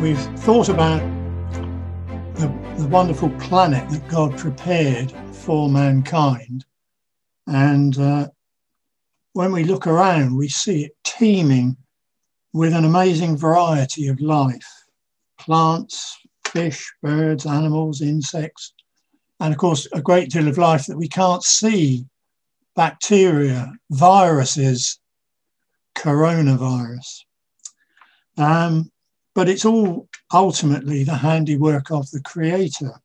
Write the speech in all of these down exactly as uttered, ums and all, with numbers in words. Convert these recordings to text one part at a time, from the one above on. we've thought about the, the wonderful planet that God prepared for mankind. And uh, when we look around, we see it teeming with an amazing variety of life. Plants, fish, birds, animals, insects, and of course a great deal of life that we can't see. Bacteria, viruses, coronavirus. Um, but it's all ultimately the handiwork of the Creator.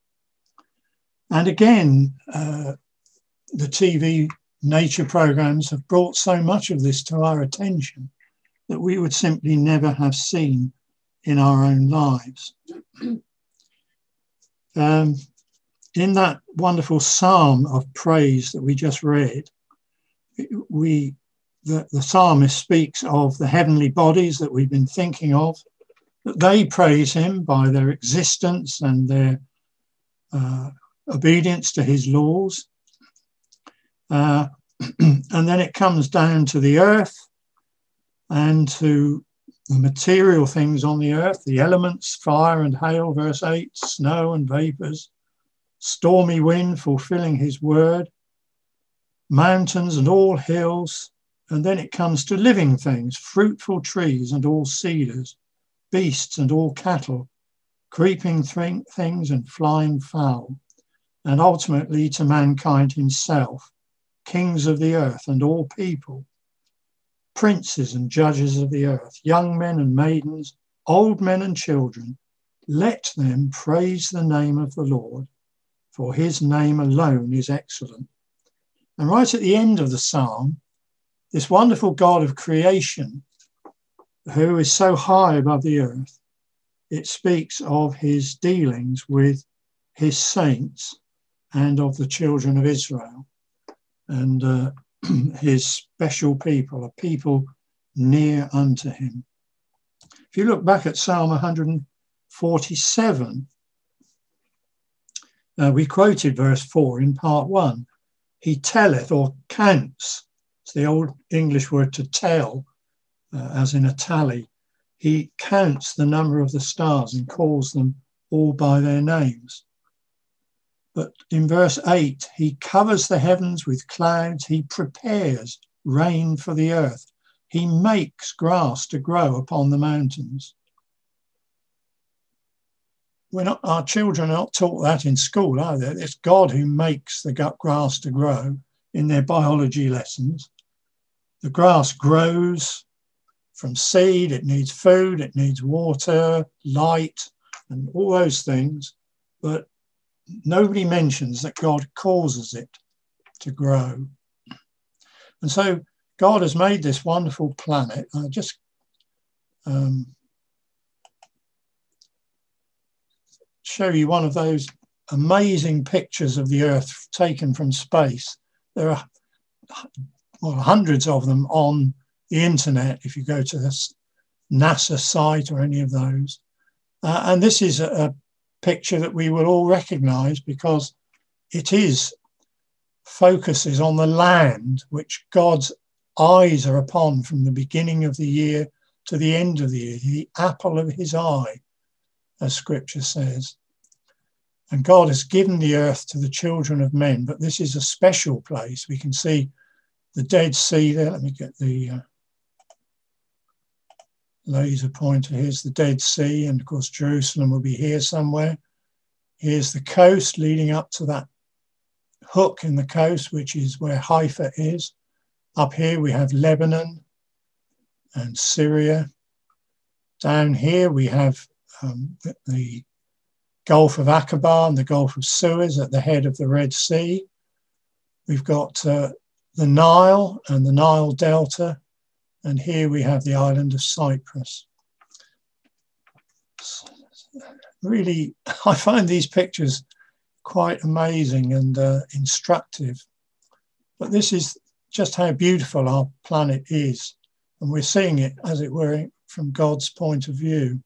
And again, uh, the T V nature programs have brought so much of this to our attention that we would simply never have seen in our own lives. Um, in that wonderful psalm of praise that we just read, we the, the psalmist speaks of the heavenly bodies that we've been thinking of, that they praise him by their existence and their uh, obedience to his laws. Uh, and then it comes down to the earth and to the material things on the earth, the elements, fire and hail, verse eight, snow and vapours, stormy wind fulfilling his word, mountains and all hills, and then it comes to living things, fruitful trees and all cedars, beasts and all cattle, creeping th- things and flying fowl, and ultimately to mankind himself, kings of the earth and all people, princes and judges of the earth, young men and maidens, old men and children. Let them praise the name of the Lord, for his name alone is excellent. And right at the end of the psalm, this wonderful God of creation, who is so high above the earth, it speaks of his dealings with his saints and of the children of Israel. And uh, his special people, a people near unto him. If you look back at Psalm one forty-seven, uh, we quoted verse four in part one. He telleth or counts. It's the old English word to tell, uh, as in a tally. He counts the number of the stars and calls them all by their names. But in verse eight, he covers the heavens with clouds. He prepares rain for the earth. He makes grass to grow upon the mountains. We're not, our children are not taught that in school, are they? It's God who makes the grass to grow in their biology lessons. The grass grows from seed. It needs food. It needs water, light, and all those things. But nobody mentions that God causes it to grow. And so God has made this wonderful planet. I just um, show you one of those amazing pictures of the Earth taken from space. There are well, hundreds of them on the internet if you go to this NASA site or any of those. Uh, and this is a, a picture that we will all recognize because it is focuses on the land which God's eyes are upon from the beginning of the year to the end of the year, the apple of his eye, as scripture says. And God has given the earth to the children of men, but this is a special place. We can see the Dead Sea there. Let me get the uh, laser pointer. Here's the Dead Sea, and of course Jerusalem will be here somewhere. Here's the coast leading up to that hook in the coast, which is where Haifa is. Up here we have Lebanon and Syria. Down here we have um, the, the Gulf of Aqaba and the Gulf of Suez at the head of the Red Sea. We've got uh, the Nile and the Nile Delta. And here we have the island of Cyprus. Really, I find these pictures quite amazing and uh, instructive. But this is just how beautiful our planet is. And we're seeing it, as it were, from God's point of view.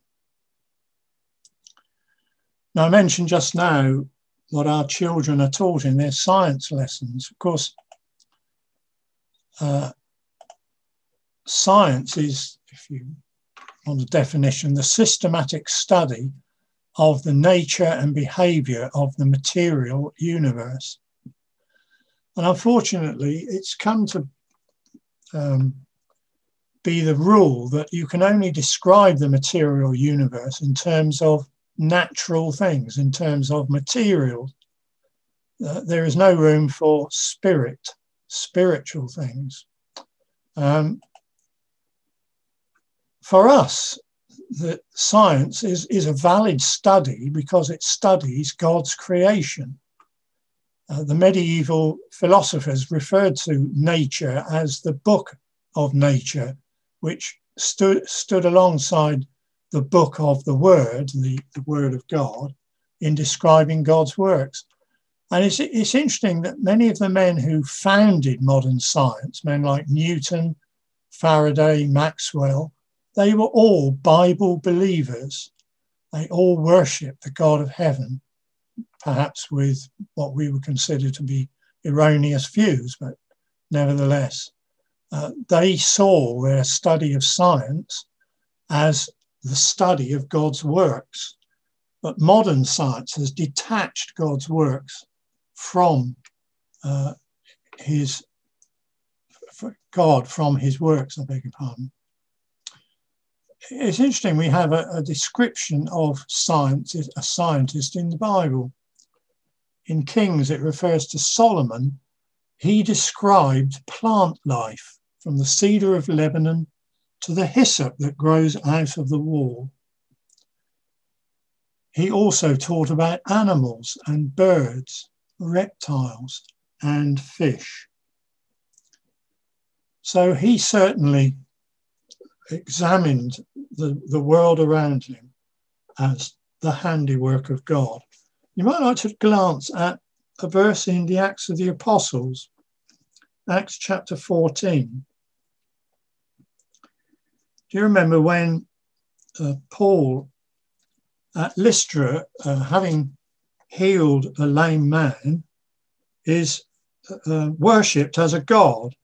Now, I mentioned just now what our children are taught in their science lessons. Of course, uh, science is, if you on the definition, the systematic study of the nature and behavior of the material universe. And unfortunately, it's come to um, be the rule that you can only describe the material universe in terms of natural things, in terms of material. Uh, there is no room for spirit, spiritual things. Um, for us, the science is, is a valid study because it studies God's creation. Uh, the medieval philosophers referred to nature as the book of nature, which stood, stood alongside the book of the Word, the, the Word of God, in describing God's works. And it's, it's interesting that many of the men who founded modern science, men like Newton, Faraday, Maxwell, they were all Bible believers. They all worshipped the God of heaven, perhaps with what we would consider to be erroneous views, but nevertheless, uh, they saw their study of science as the study of God's works. But modern science has detached God's works from uh, his, God from his works, I beg your pardon. It's interesting, we have a, a description of science, a scientist in the Bible. In Kings, it refers to Solomon. He described plant life, from the cedar of Lebanon to the hyssop that grows out of the wall. He also taught about animals and birds, reptiles and fish. So he certainly examined the, the world around him as the handiwork of God. You might like to glance at a verse in the Acts of the Apostles, Acts chapter fourteen. Do you remember when uh, Paul at Lystra, uh, having healed a lame man, is uh, worshipped as a god?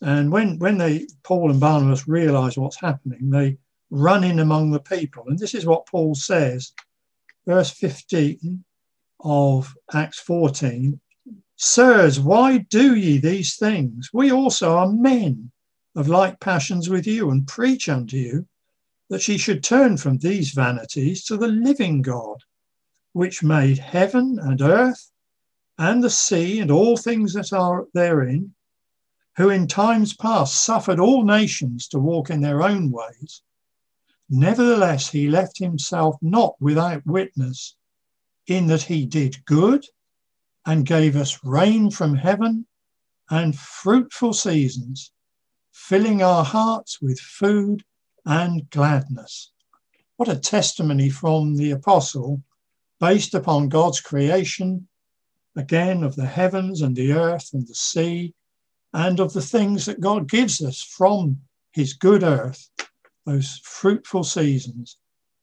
And when, when they, Paul and Barnabas realize what's happening, they run in among the people. And this is what Paul says, verse fifteen of Acts fourteen. Sirs, why do ye these things? We also are men of like passions with you, and preach unto you that ye should turn from these vanities to the living God, which made heaven and earth and the sea and all things that are therein, who in times past suffered all nations to walk in their own ways. Nevertheless, he left himself not without witness, in that he did good and gave us rain from heaven and fruitful seasons, filling our hearts with food and gladness. What a testimony from the apostle, based upon God's creation, again, of the heavens and the earth and the sea, and of the things that God gives us from his good earth, those fruitful seasons,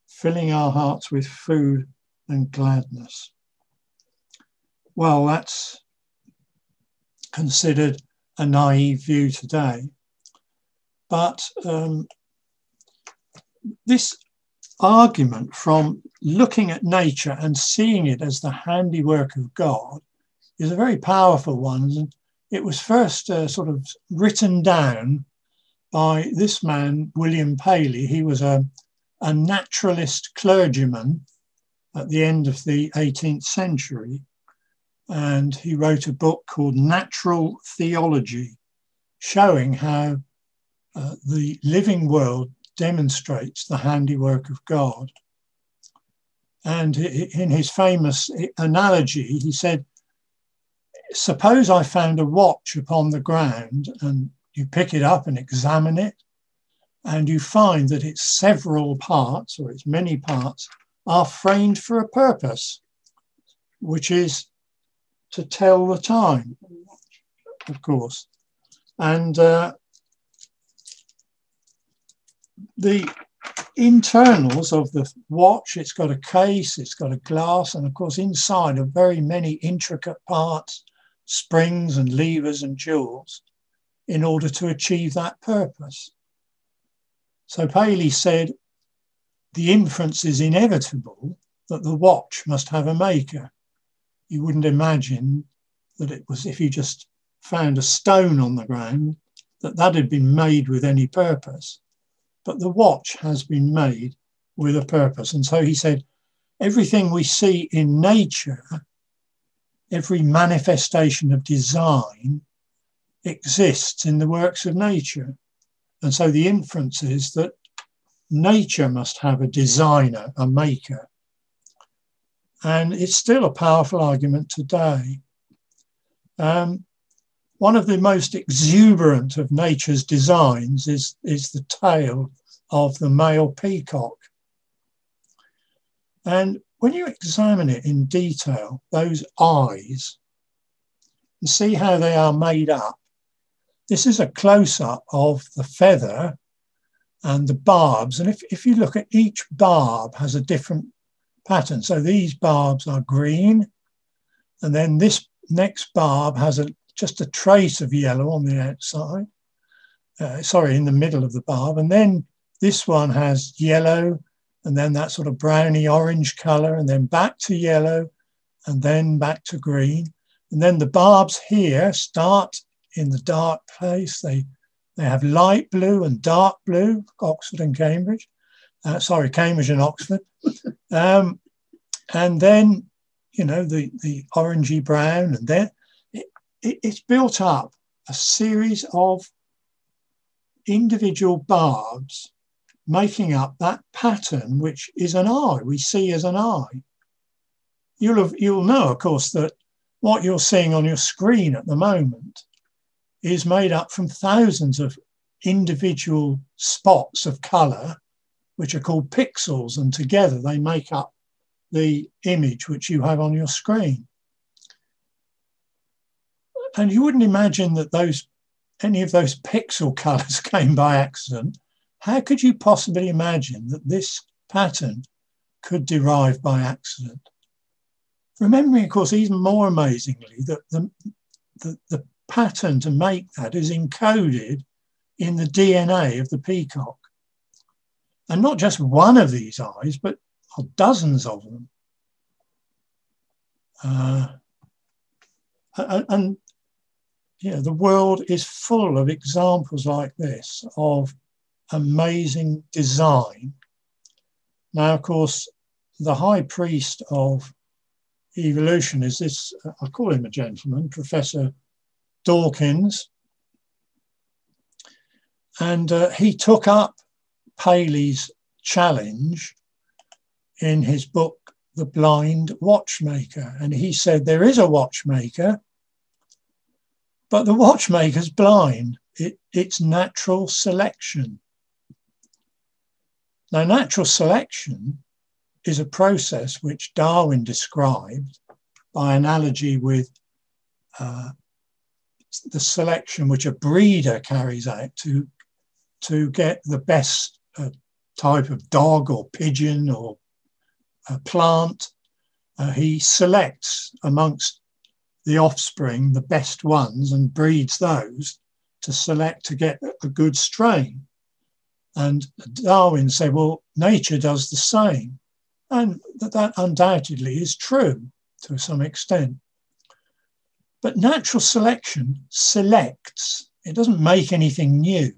filling our hearts with food and gladness. Well, that's considered a naive view today. But um, this argument from looking at nature and seeing it as the handiwork of God is a very powerful one. It was first uh, sort of written down by this man, William Paley. He was a, a naturalist clergyman at the end of the eighteenth century. And he wrote a book called Natural Theology, showing how uh, the living world demonstrates the handiwork of God. And in his famous analogy, he said, suppose I found a watch upon the ground and you pick it up and examine it, and you find that its several parts, or its many parts, are framed for a purpose, which is to tell the time, of course. And uh, the internals of the watch, it's got a case, it's got a glass, and of course inside are very many intricate parts, springs and levers and jewels, in order to achieve that purpose. So Paley said, the inference is inevitable that the watch must have a maker. You wouldn't imagine that it was, if you just found a stone on the ground, that that had been made with any purpose. But the watch has been made with a purpose. And so he said, everything we see in nature, every manifestation of design exists in the works of nature. And so the inference is that nature must have a designer, a maker. And it's still a powerful argument today. Um, one of the most exuberant of nature's designs is, is the tail of the male peacock. And when you examine it in detail, those eyes, and see how they are made up, this is a close-up of the feather and the barbs. And if, if you look at each barb has a different pattern. So these barbs are green, and then this next barb has a, just a trace of yellow on the outside, uh, sorry, in the middle of the barb. And then this one has yellow, and then that sort of browny orange color, and then back to yellow, and then back to green. And then the barbs here start in the dark place. They, they have light blue and dark blue, Oxford and Cambridge. Uh, sorry, Cambridge and Oxford. Um, and then, you know, the, the orangey brown, and then it, it, it's built up a series of individual barbs making up that pattern, which is an eye, we see as an eye. You'll, have, you'll know, of course, that what you're seeing on your screen at the moment is made up from thousands of individual spots of colour, which are called pixels, and together they make up the image which you have on your screen. And you wouldn't imagine that those, any of those pixel colours came by accident. How could you possibly imagine that this pattern could derive by accident? Remembering, of course, even more amazingly, that the, the, the pattern to make that is encoded in the D N A of the peacock. And not just one of these eyes, but dozens of them. Uh, and, and you know, the world is full of examples like this of amazing design. Now, of course, the high priest of evolution is this, I call him a gentleman, Professor Dawkins. And uh, he took up Paley's challenge in his book, The Blind Watchmaker. And he said, there is a watchmaker, but the watchmaker's blind. It, it's natural selection. Now, natural selection is a process which Darwin described by analogy with uh, the selection which a breeder carries out to, to get the best uh, type of dog or pigeon or a plant. Uh, he selects amongst the offspring the best ones and breeds those to select to get a good strain. And Darwin said, well, nature does the same. And that, that undoubtedly is true to some extent. But natural selection selects. It doesn't make anything new.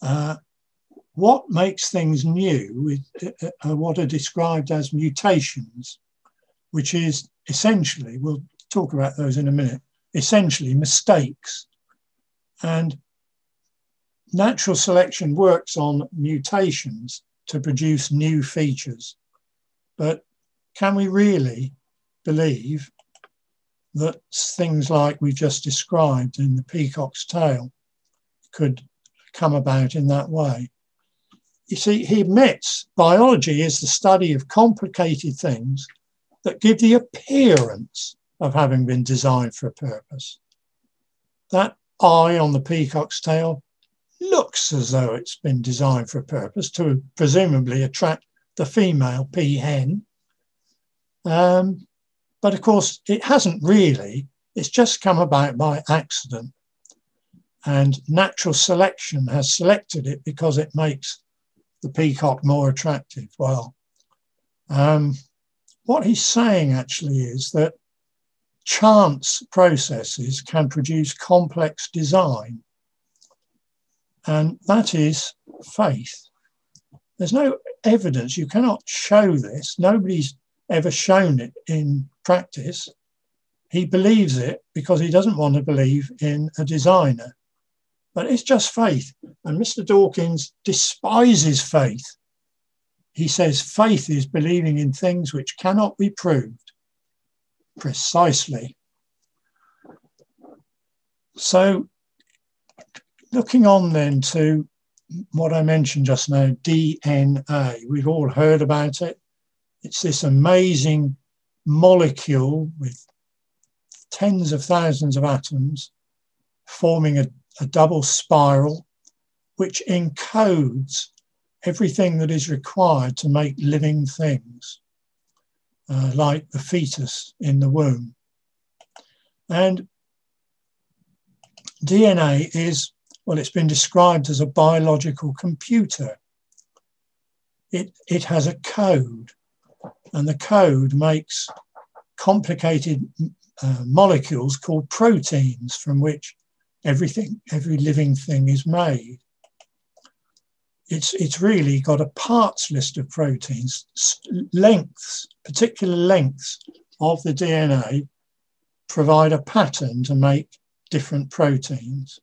Uh, what makes things new are what are described as mutations, which is essentially, we'll talk about those in a minute, essentially mistakes. And natural selection works on mutations to produce new features. But can we really believe that things like we just described in the peacock's tail could come about in that way? You see, he admits biology is the study of complicated things that give the appearance of having been designed for a purpose. That eye on the peacock's tail looks as though it's been designed for a purpose to presumably attract the female peahen. Um, but of course, it hasn't really. It's just come about by accident. And natural selection has selected it because it makes the peacock more attractive? Well, um, what he's saying actually is that chance processes can produce complex design, and that is faith. There's no evidence, you cannot show this, nobody's ever shown it in practice. He believes it because he doesn't want to believe in a designer. But it's just faith. And Mister Dawkins despises faith. He says faith is believing in things which cannot be proved. Precisely. So, looking on then to what I mentioned just now, D N A. We've all heard about it. It's this amazing molecule with tens of thousands of atoms forming a, a double spiral, which encodes everything that is required to make living things, uh, like the fetus in the womb. And D N A is, well, it's been described as a biological computer. It, it has a code, and the code makes complicated Uh, molecules called proteins, from which everything, every living thing is made. It's, it's really got a parts list of proteins, lengths, particular lengths of the D N A provide a pattern to make different proteins.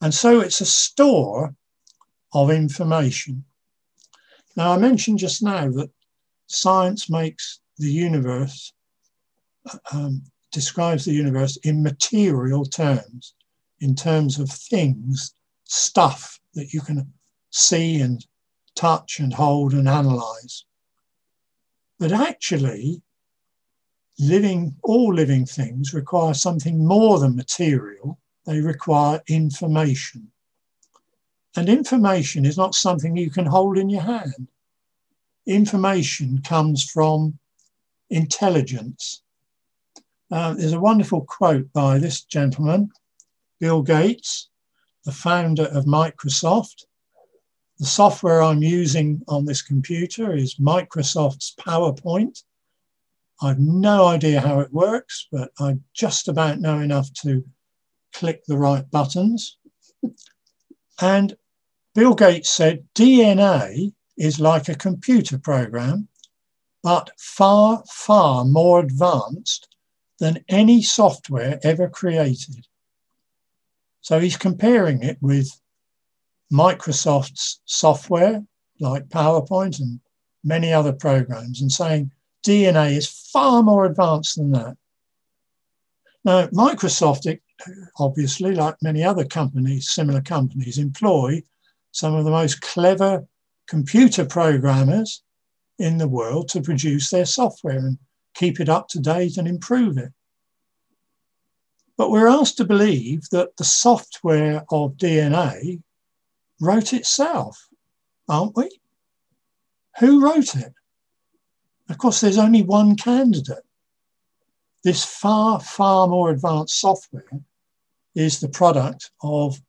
And so it's a store of information. Now, I mentioned just now that science makes the universe Um, describes the universe in material terms, in terms of things, stuff that you can see and touch and hold and analyze. But actually, living, all living things require something more than material. They require information. And information is not something you can hold in your hand. Information comes from intelligence. Uh, there's a wonderful quote by this gentleman, Bill Gates, the founder of Microsoft. The software I'm using on this computer is Microsoft's PowerPoint. I've no idea how it works, but I just about know enough to click the right buttons. And Bill Gates said, D N A is like a computer program, but far, far more advanced than any software ever created. So he's comparing it with Microsoft's software, like PowerPoint and many other programs, and saying D N A is far more advanced than that. Now, Microsoft, obviously, like many other companies, similar companies, employ some of the most clever computer programmers in the world to produce their software and keep it up to date and improve it. But we're asked to believe that the software of D N A wrote itself, aren't we? Who wrote it? Of course, there's only one candidate. This far, far more advanced software is the product of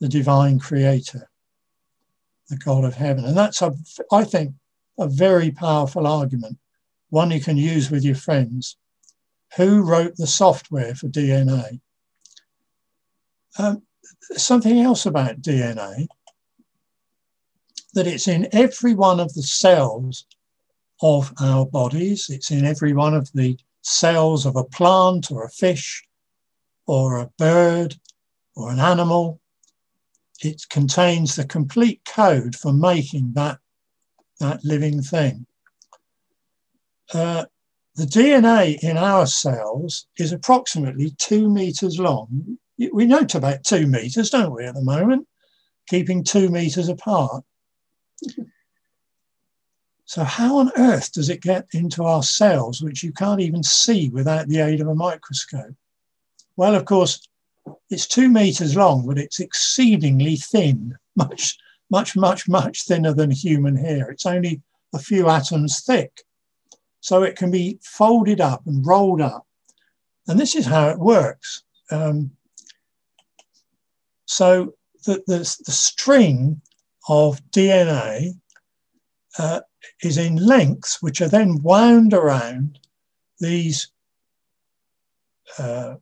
the divine creator, the God of heaven. And that's, a, I think, a very powerful argument. One you can use with your friends. Who wrote the software for D N A? Um, something else about D N A, that it's in every one of the cells of our bodies. It's in every one of the cells of a plant or a fish or a bird or an animal. It contains the complete code for making that, that living thing. Uh, the D N A in our cells is approximately two meters long. We note about two meters, don't we, at the moment, keeping two meters apart. So how on earth does it get into our cells, which you can't even see without the aid of a microscope? Well, of course, it's two meters long, but it's exceedingly thin, much, much, much, much thinner than human hair. It's only a few atoms thick. So it can be folded up and rolled up. And this is how it works. Um, so the, the, the string of D N A uh, is in lengths, which are then wound around these uh,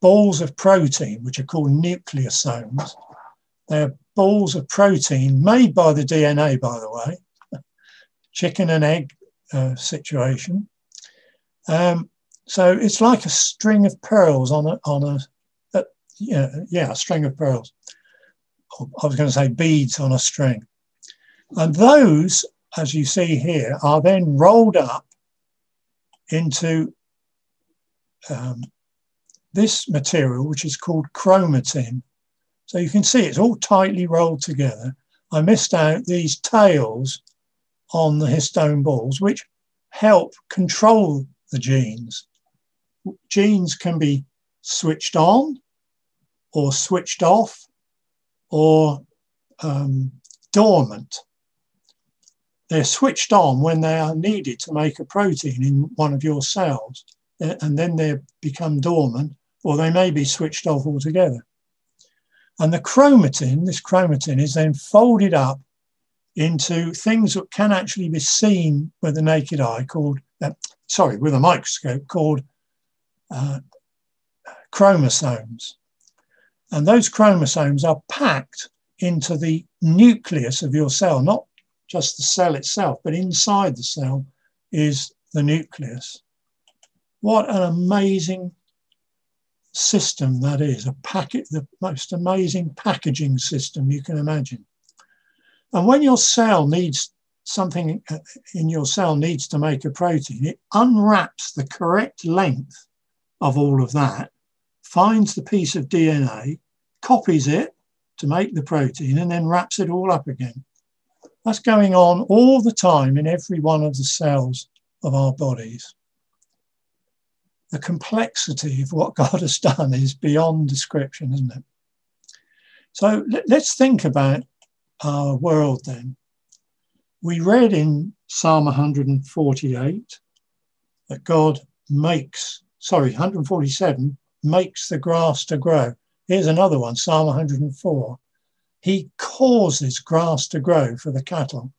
balls of protein, which are called nucleosomes. They're balls of protein made by the D N A, by the way, chicken and egg uh, situation. Um, so it's like a string of pearls on a, on a, a yeah, yeah, a string of pearls. I was going to say beads on a string. And those, as you see here, are then rolled up into um, this material, which is called chromatin. So you can see it's all tightly rolled together. I missed out these tails on the histone balls, which help control the genes. Genes can be switched on or switched off or um, dormant. They're switched on when they are needed to make a protein in one of your cells, and then they become dormant, or they may be switched off altogether. And the chromatin, this chromatin, is then folded up into things that can actually be seen with the naked eye called, uh, sorry, with a microscope called uh, chromosomes. And those chromosomes are packed into the nucleus of your cell, not just the cell itself, but inside the cell is the nucleus. What an amazing system that is, a packet, the most amazing packaging system you can imagine. And when your cell needs something, in your cell needs to make a protein, it unwraps the correct length of all of that, finds the piece of D N A, copies it to make the protein, and then wraps it all up again. That's going on all the time in every one of the cells of our bodies. The complexity of what God has done is beyond description, isn't it? So let's think about our world then. We read in Psalm one forty-eight that God makes, sorry, one forty-seven, makes the grass to grow. Here's another one, Psalm one hundred and four. He causes grass to grow for the cattle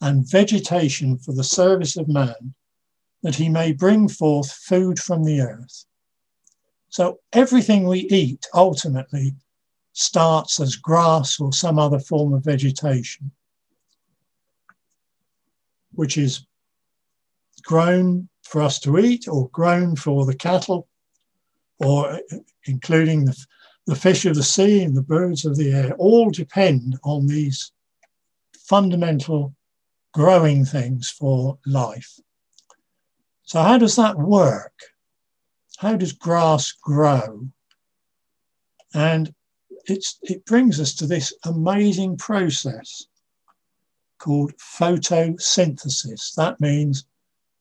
and vegetation for the service of man, that he may bring forth food from the earth. So everything we eat ultimately starts as grass or some other form of vegetation, which is grown for us to eat or grown for the cattle, or including the, the fish of the sea and the birds of the air, all depend on these fundamental growing things for life. So how does that work? How does grass grow? And it's, it brings us to this amazing process called photosynthesis. That means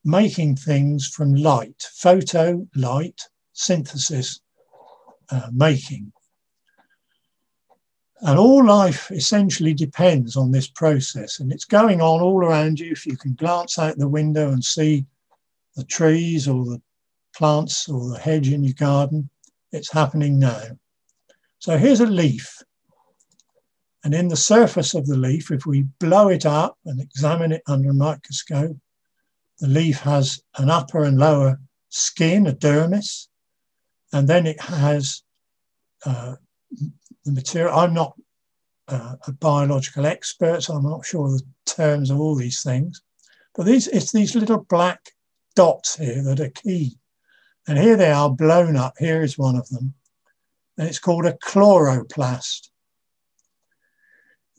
making things from light. Photo, light, synthesis, uh, making. And all life essentially depends on this process, and it's going on all around you. If you can glance out the window and see the trees or the plants or the hedge in your garden, it's happening now. So here's a leaf. And in the surface of the leaf, if we blow it up and examine it under a microscope, the leaf has an upper and lower skin, a dermis, and then it has uh, the material. I'm not uh, a biological expert, so I'm not sure the terms of all these things, but these, it's these little black dots here that are key, and here they are blown up. Here is one of them, and it's called a chloroplast.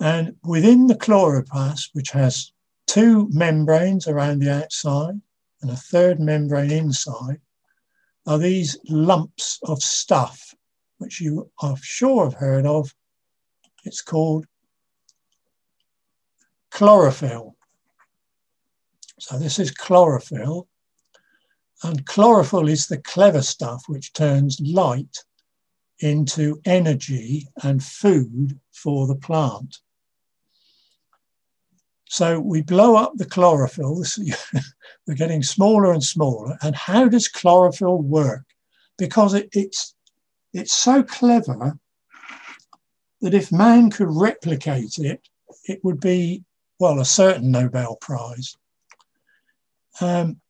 And within the chloroplast, which has two membranes around the outside and a third membrane inside, are these lumps of stuff which you are sure have heard of. It's called chlorophyll. So this is chlorophyll. And chlorophyll is the clever stuff which turns light into energy and food for the plant. So we blow up the chlorophyll. We're getting smaller and smaller. And how does chlorophyll work? Because it, it's, it's so clever that if man could replicate it it would be, well, a certain Nobel Prize. Um,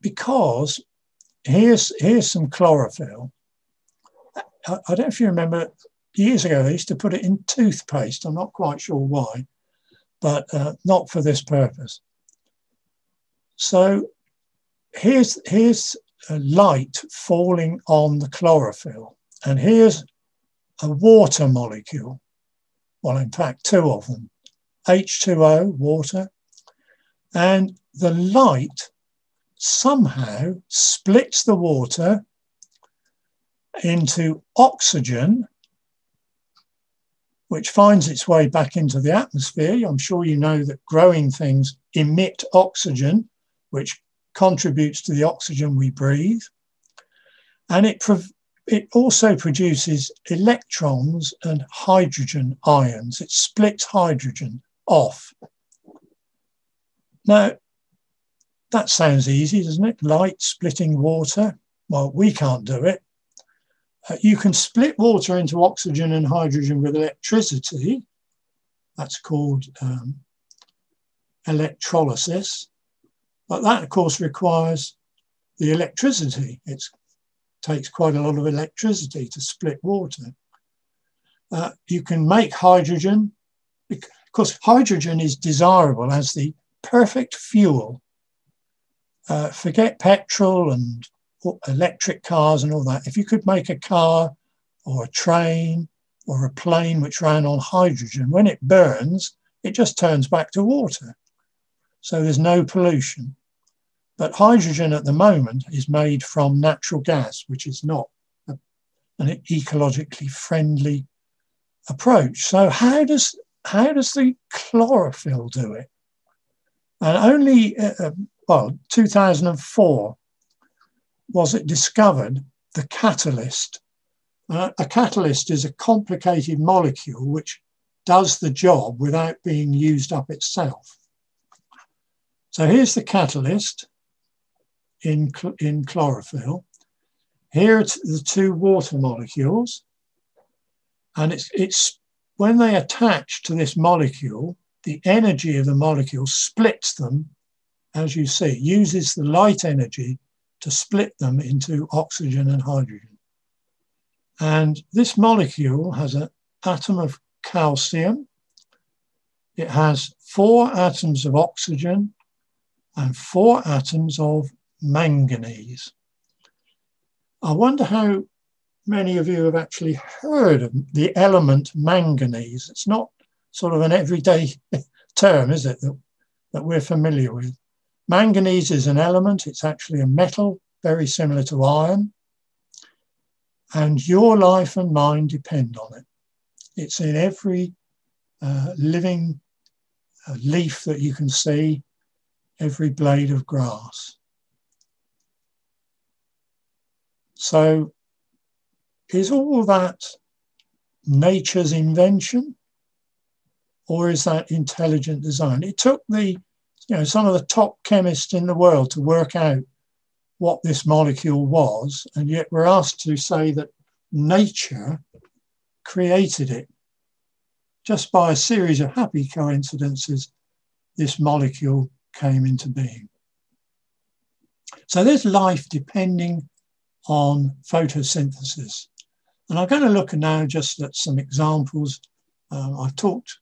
because here's, here's some chlorophyll. I, I don't know if you remember, years ago they used to put it in toothpaste. I'm not quite sure why, but uh, not for this purpose. So here's, here's a light falling on the chlorophyll, and here's a water molecule. Well, in fact, two of them, H two O, water, and the light somehow splits the water into oxygen, which finds its way back into the atmosphere. I'm sure you know that growing things emit oxygen, which contributes to the oxygen we breathe. And it, it also produces electrons and hydrogen ions. It splits hydrogen off. Now, that sounds easy, doesn't it? Light splitting water. Well, we can't do it. Uh, you can split water into oxygen and hydrogen with electricity. That's called um, electrolysis. But that, of course, requires the electricity. It takes quite a lot of electricity to split water. Uh, you can make hydrogen. Because, of course, hydrogen is desirable as the perfect fuel. Uh, forget petrol and electric cars and all that. If you could make a car or a train or a plane which ran on hydrogen, when it burns, it just turns back to water. So there's no pollution. But hydrogen at the moment is made from natural gas, which is not a, an ecologically friendly approach. So how does, how does the chlorophyll do it? And only, uh, well, two thousand four was it discovered, the catalyst. Uh, a catalyst is a complicated molecule which does the job without being used up itself. So here's the catalyst in, in chlorophyll. Here are the two water molecules. And it's, it's when they attach to this molecule, the energy of the molecule splits them, as you see, uses the light energy to split them into oxygen and hydrogen. And this molecule has an atom of calcium. It has four atoms of oxygen and four atoms of manganese. I wonder how many of you have actually heard of the element manganese. It's not sort of an everyday term, is it, that, that we're familiar with. Manganese is an element. It's actually a metal, very similar to iron. And your life and mine depend on it. It's in every uh, living uh, leaf that you can see, every blade of grass. So is all that nature's invention? Or is that intelligent design? It took the, you know, some of the top chemists in the world to work out what this molecule was, and yet we're asked to say that nature created it. Just by a series of happy coincidences, this molecule came into being. So there's life depending on photosynthesis. And I'm going to look now just at some examples. Uh, I've talked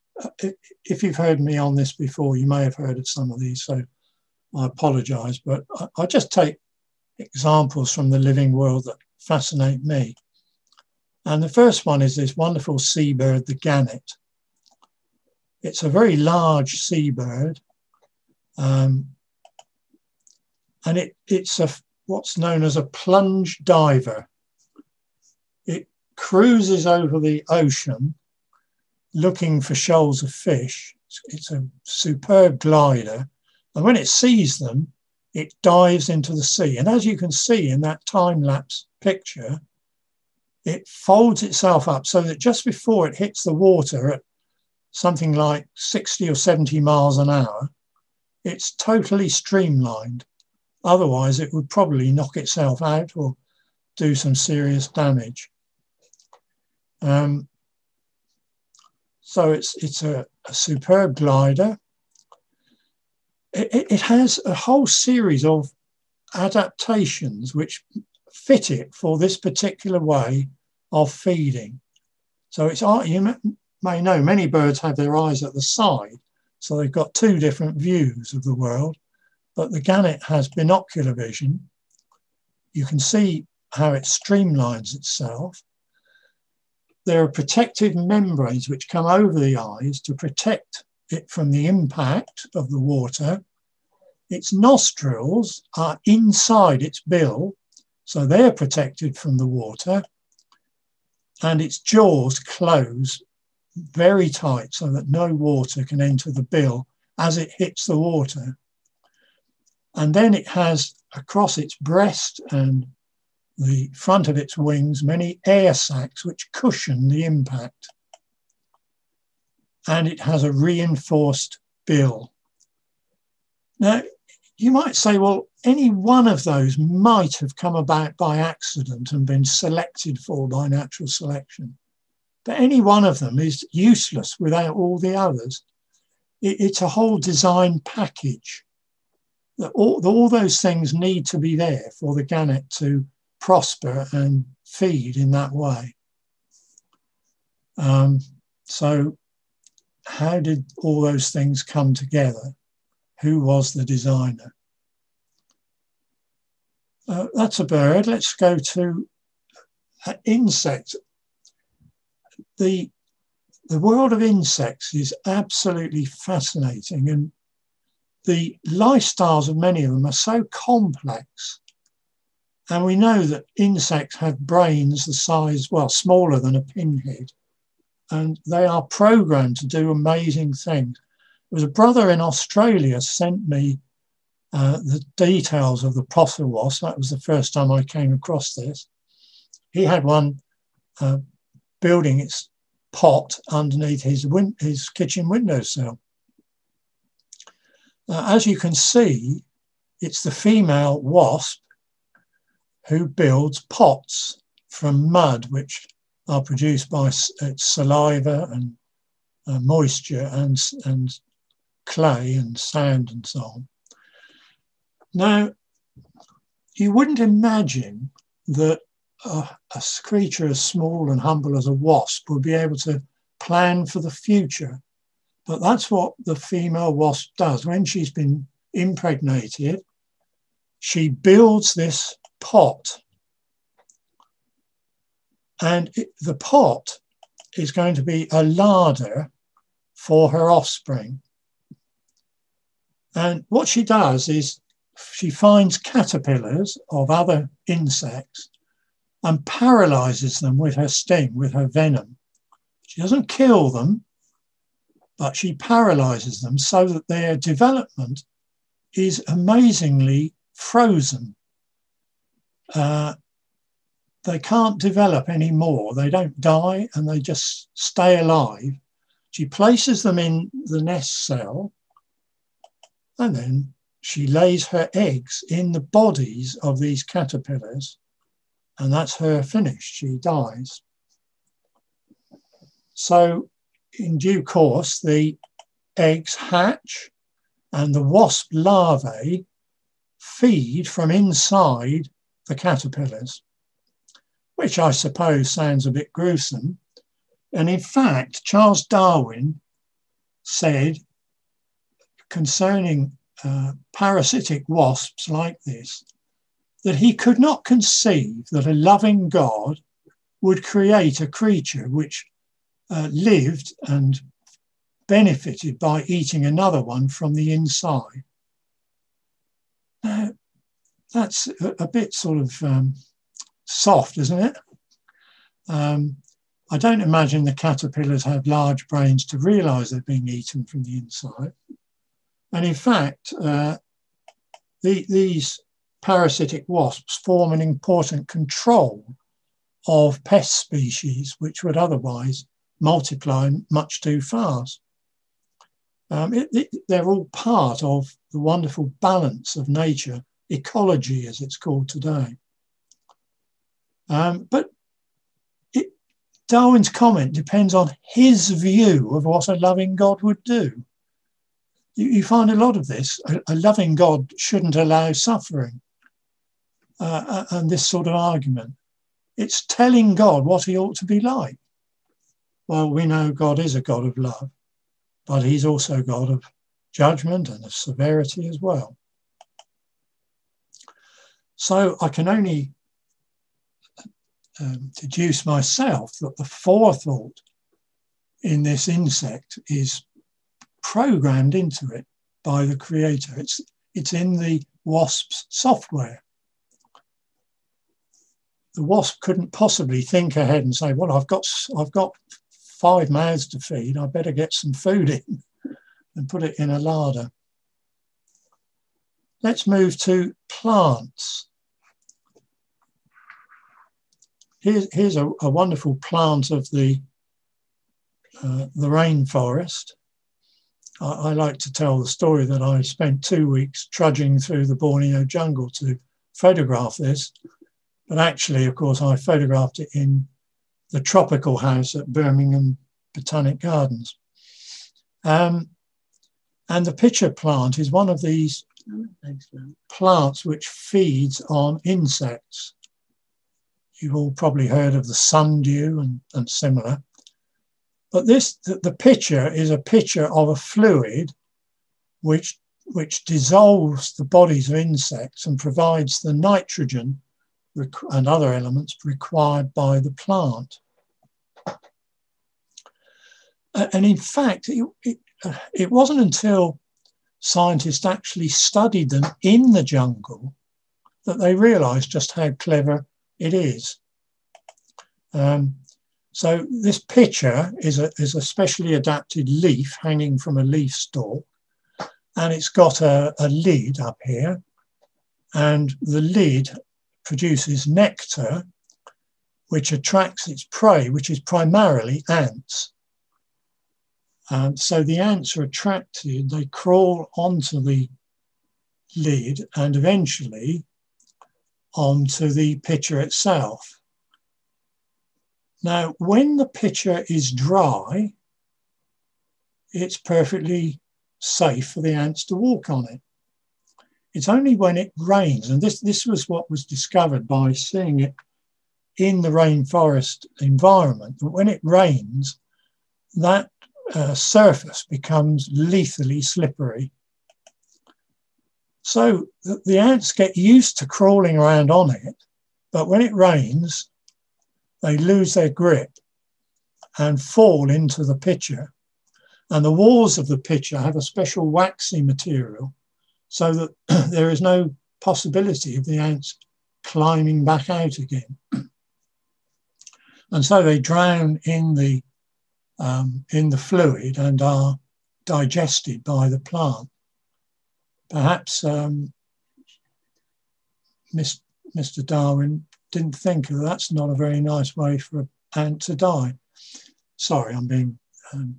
If you've heard me on this before, you may have heard of some of these, so I apologise, but I just take examples from the living world that fascinate me. And the first one is this wonderful seabird, the gannet. It's a very large seabird, um, and it, it's a, what's known as a plunge diver. It cruises over the ocean looking for shoals of fish. It's a superb glider. And when it sees them, it dives into the sea. And as you can see in that time-lapse picture, it folds itself up so that just before it hits the water at something like sixty or seventy miles an hour, it's totally streamlined. Otherwise, it would probably knock itself out or do some serious damage. Um, So it's, it's a, a superb glider. It, it has a whole series of adaptations which fit it for this particular way of feeding. So it's, you may know many birds have their eyes at the side, so they've got two different views of the world, but the gannet has binocular vision. You can see how it streamlines itself. There are protective membranes which come over the eyes to protect it from the impact of the water. Its nostrils are inside its bill, so they're protected from the water. And its jaws close very tight so that no water can enter the bill as it hits the water. And then it has across its breast and the front of its wings many air sacs which cushion the impact. And it has a reinforced bill. Now, you might say, well, any one of those might have come about by accident and been selected for by natural selection. But any one of them is useless without all the others. It's a whole design package. All, all those things need to be there for the gannet to prosper and feed in that way. Um, so how did all those things come together? Who was the designer? Uh, that's a bird. Let's go to an insect. The, the world of insects is absolutely fascinating, and the lifestyles of many of them are so complex. And we know that insects have brains the size, well, smaller than a pinhead, and they are programmed to do amazing things. There was a brother in Australia sent me uh, the details of the proffer wasp. That was the first time I came across this. He had one uh, building its pot underneath his, win his kitchen windowsill. Uh, as you can see, it's the female wasp who builds pots from mud, which are produced by its saliva and uh, moisture and, and clay and sand and so on. Now, you wouldn't imagine that a, a creature as small and humble as a wasp would be able to plan for the future. But that's what the female wasp does. When she's been impregnated, she builds this pot. And it, the pot is going to be a larder for her offspring. And what she does is she finds caterpillars of other insects and paralyzes them with her sting, with her venom. She doesn't kill them, but she paralyzes them so that their development is amazingly frozen. Uh, they can't develop any more. They don't die and they just stay alive. She places them in the nest cell and then she lays her eggs in the bodies of these caterpillars, and that's her finish. She dies. So in due course, the eggs hatch and the wasp larvae feed from inside the caterpillars, which I suppose sounds a bit gruesome. And in fact, Charles Darwin said concerning uh, parasitic wasps like this, that he could not conceive that a loving God would create a creature which Uh, lived and benefited by eating another one from the inside. Now, that's a, a bit sort of um, soft, isn't it? Um, I don't imagine the caterpillars have large brains to realise they're being eaten from the inside. And in fact, uh, the, these parasitic wasps form an important control of pest species which would otherwise multiply much too fast. Um, it, it, they're all part of the wonderful balance of nature, ecology as it's called today. Um, but it, Darwin's comment depends on his view of what a loving God would do. You, you find a lot of this. A, a loving God shouldn't allow suffering. Uh, and this sort of argument. It's telling God what he ought to be like. Well, we know God is a God of love, but he's also God of judgment and of severity as well. So I can only um, deduce myself that the forethought in this insect is programmed into it by the creator. It's, it's in the wasp's software. The wasp couldn't possibly think ahead and say, well, I've got, I've got five mouths to feed, I better get some food in and put it in a larder. Let's move to plants. Here's, here's a, a wonderful plant of the, uh, the rainforest. I, I like to tell the story that I spent two weeks trudging through the Borneo jungle to photograph this. But actually, of course, I photographed it in the tropical house at Birmingham Botanic Gardens. Um, and the pitcher plant is one of these plants which feeds on insects. You've all probably heard of the sundew and, and similar. But this, the, the pitcher is a pitcher of a fluid which, which dissolves the bodies of insects and provides the nitrogen and other elements required by the plant. And in fact, it, it, it wasn't until scientists actually studied them in the jungle that they realized just how clever it is. Um, so this pitcher is a, is a specially adapted leaf hanging from a leaf stalk, and it's got a, a lid up here, and the lid produces nectar, which attracts its prey, which is primarily ants. And so the ants are attracted, they crawl onto the lid and eventually onto the pitcher itself. Now, when the pitcher is dry, it's perfectly safe for the ants to walk on it. It's only when it rains, and this, this was what was discovered by seeing it in the rainforest environment, that when it rains, that uh, surface becomes lethally slippery. So the, the ants get used to crawling around on it, but when it rains, they lose their grip and fall into the pitcher. And the walls of the pitcher have a special waxy material, so that there is no possibility of the ants climbing back out again. And so they drown in the, um, in the fluid and are digested by the plant. Perhaps um, Mister Darwin didn't think of that's not a very nice way for an ant to die. Sorry, I'm being um,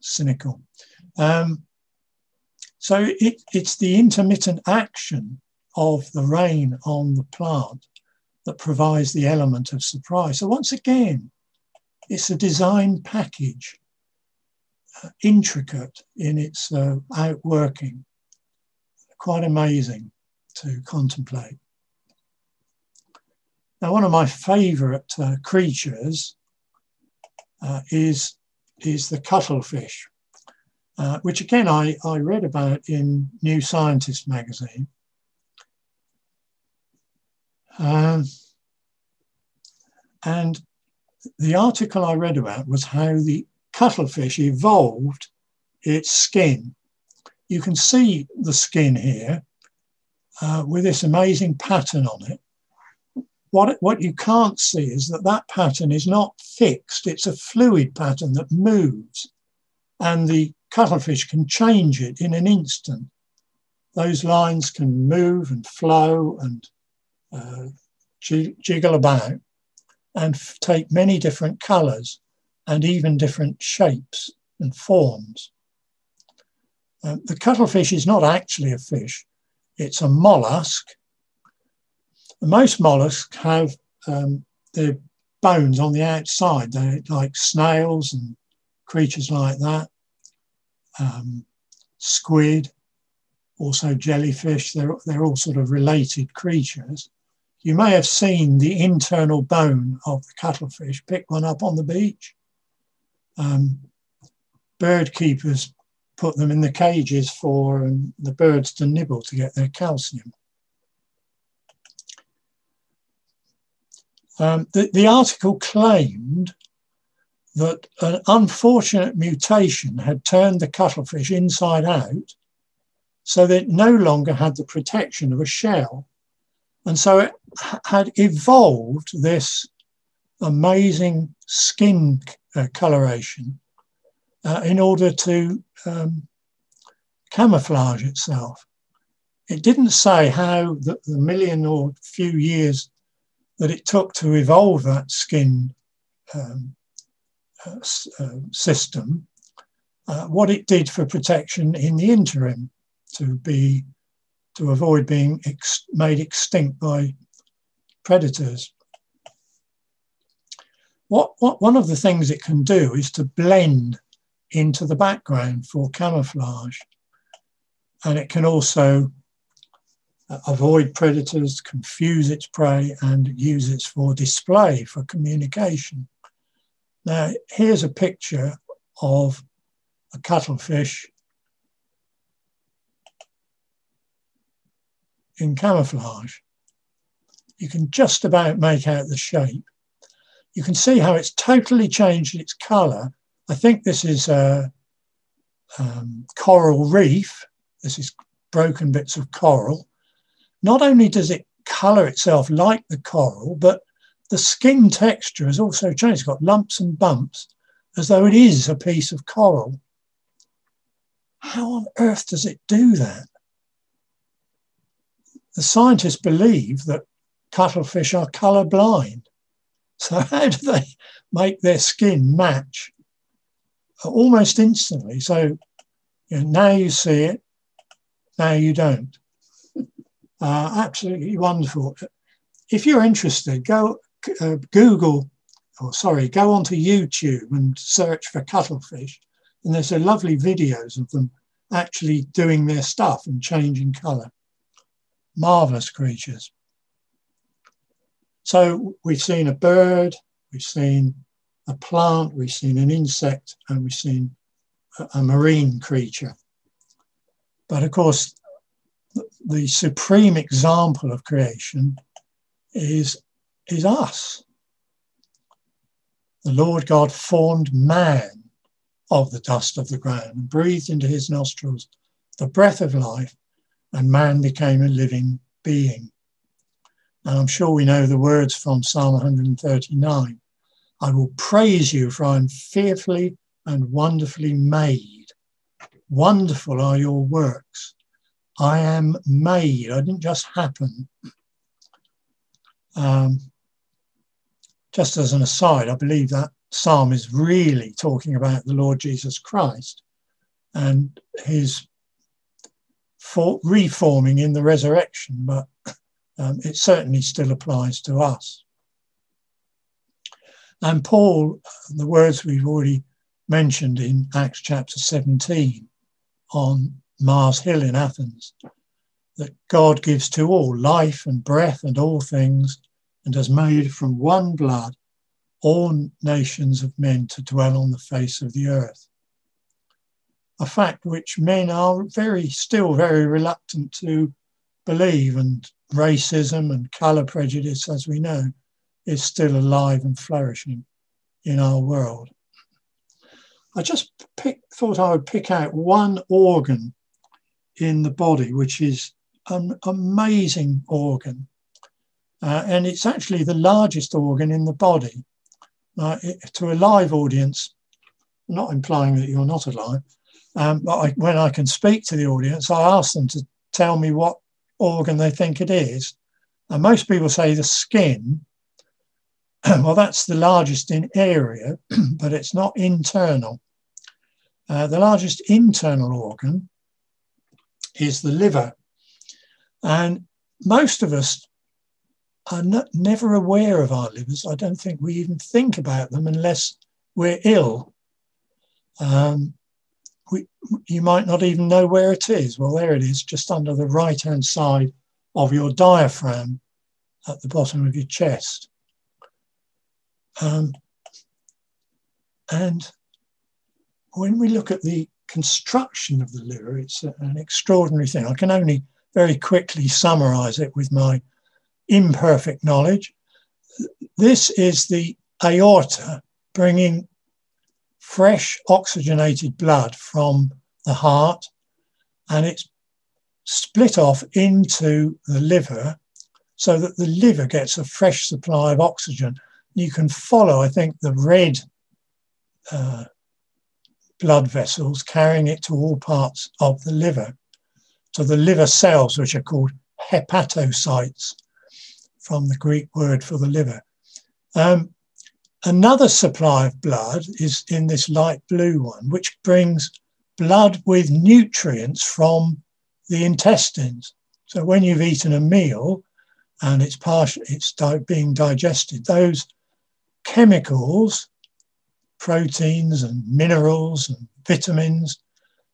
cynical. Um, So it, it's the intermittent action of the rain on the plant that provides the element of surprise. So once again, it's a design package, uh, intricate in its uh, outworking. Quite amazing to contemplate. Now, one of my favourite uh, creatures uh, is, is the cuttlefish. Uh, which again I, I read about in New Scientist magazine. Um, and the article I read about was how the cuttlefish evolved its skin. You can see the skin here uh, with this amazing pattern on it. What, what you can't see is that that pattern is not fixed. It's a fluid pattern that moves, and the cuttlefish can change it in an instant. Those lines can move and flow and uh, jiggle about and take many different colours and even different shapes and forms. Uh, the cuttlefish is not actually a fish, it's a mollusk. Most mollusks have um, their bones on the outside. They're like snails and creatures like that, um, squid, also jellyfish. They're, they're all sort of related creatures. You may have seen the internal bone of the cuttlefish. Pick one up on the beach. Um, bird keepers put them in the cages for um, the birds to nibble to get their calcium. Um, the, the article claimed that an unfortunate mutation had turned the cuttlefish inside out so that it no longer had the protection of a shell. And so it had evolved this amazing skin uh, coloration uh, in order to um, camouflage itself. It didn't say how the, the million or few years that it took to evolve that skin um, uh, uh, system, uh, what it did for protection in the interim to be to avoid being ex made extinct by predators. What, what, one of the things it can do is to blend into the background for camouflage. And it can also uh, avoid predators, confuse its prey, and use it for display, for communication. Now, here's a picture of a cuttlefish in camouflage. You can just about make out the shape. You can see how it's totally changed its colour. I think this is a um, coral reef. This is broken bits of coral. Not only does it colour itself like the coral, but the skin texture has also changed. It's got lumps and bumps as though it is a piece of coral. How on earth does it do that? The scientists believe that cuttlefish are colour blind. So how do they make their skin match almost instantly? So you know, now you see it, now you don't. Uh, absolutely wonderful. If you're interested, go uh, Google, or sorry, go onto YouTube and search for cuttlefish. And there's a lovely videos of them actually doing their stuff and changing colour. Marvellous creatures. So we've seen a bird, we've seen a plant, we've seen an insect, and we've seen a, a marine creature. But of course, the, the supreme example of creation is, is us. The Lord God formed man of the dust of the ground and breathed into his nostrils the breath of life, and man became a living being. And I'm sure we know the words from Psalm one thirty-nine. I will praise you, for I am fearfully and wonderfully made. Wonderful are your works. I am made. I didn't just happen. Um, just as an aside, I believe that Psalm is really talking about the Lord Jesus Christ and his for reforming in the resurrection, but um, it certainly still applies to us. And Paul, the words we've already mentioned in Acts chapter seventeen on Mars Hill in Athens, that God gives to all life and breath and all things, and has made from one blood all nations of men to dwell on the face of the earth. A fact which men are very, still very reluctant to believe, and racism and colour prejudice, as we know, is still alive and flourishing in our world. I just pick, thought I would pick out one organ in the body, which is an amazing organ. Uh, and it's actually the largest organ in the body. Uh, it, to a live audience, not implying that you're not alive, Um, but I, when I can speak to the audience, I ask them to tell me what organ they think it is. And most people say the skin. Well, that's the largest in area, but it's not internal. Uh, the largest internal organ is the liver. And most of us are not, never aware of our livers. I don't think we even think about them unless we're ill. Um, we, you might not even know where it is. Well, there it is, just under the right-hand side of your diaphragm at the bottom of your chest. Um, and when we look at the construction of the liver, it's an extraordinary thing. I can only very quickly summarize it with my imperfect knowledge. This is the aorta bringing fresh oxygenated blood from the heart, and it's split off into the liver so that the liver gets a fresh supply of oxygen. You can follow, I think, the red uh, blood vessels carrying it to all parts of the liver, to the liver cells, which are called hepatocytes, from the Greek word for the liver. Um, another supply of blood is in this light blue one, which brings blood with nutrients from the intestines. So when you've eaten a meal and it's, partially, it's di- being digested, those chemicals, proteins and minerals and vitamins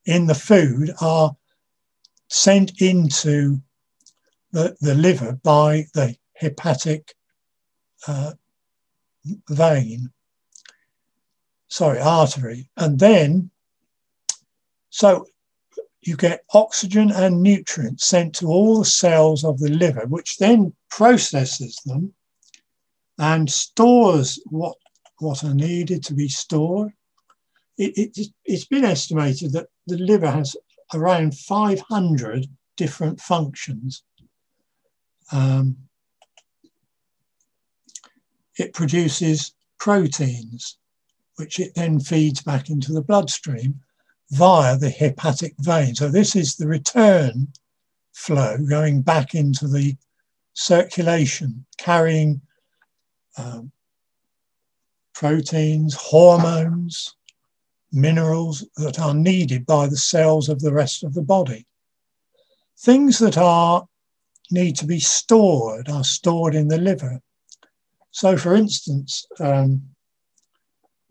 in the food are sent into the, the liver by the hepatic uh, vein, sorry, artery. And then, so you get oxygen and nutrients sent to all the cells of the liver, which then processes them and stores what, what are needed to be stored. It, it, it's been estimated that the liver has around five hundred different functions. Um, It produces proteins, which it then feeds back into the bloodstream via the hepatic vein. So this is the return flow going back into the circulation, carrying um, proteins, hormones, minerals that are needed by the cells of the rest of the body. Things that are need to be stored are stored in the liver. So, for instance, um,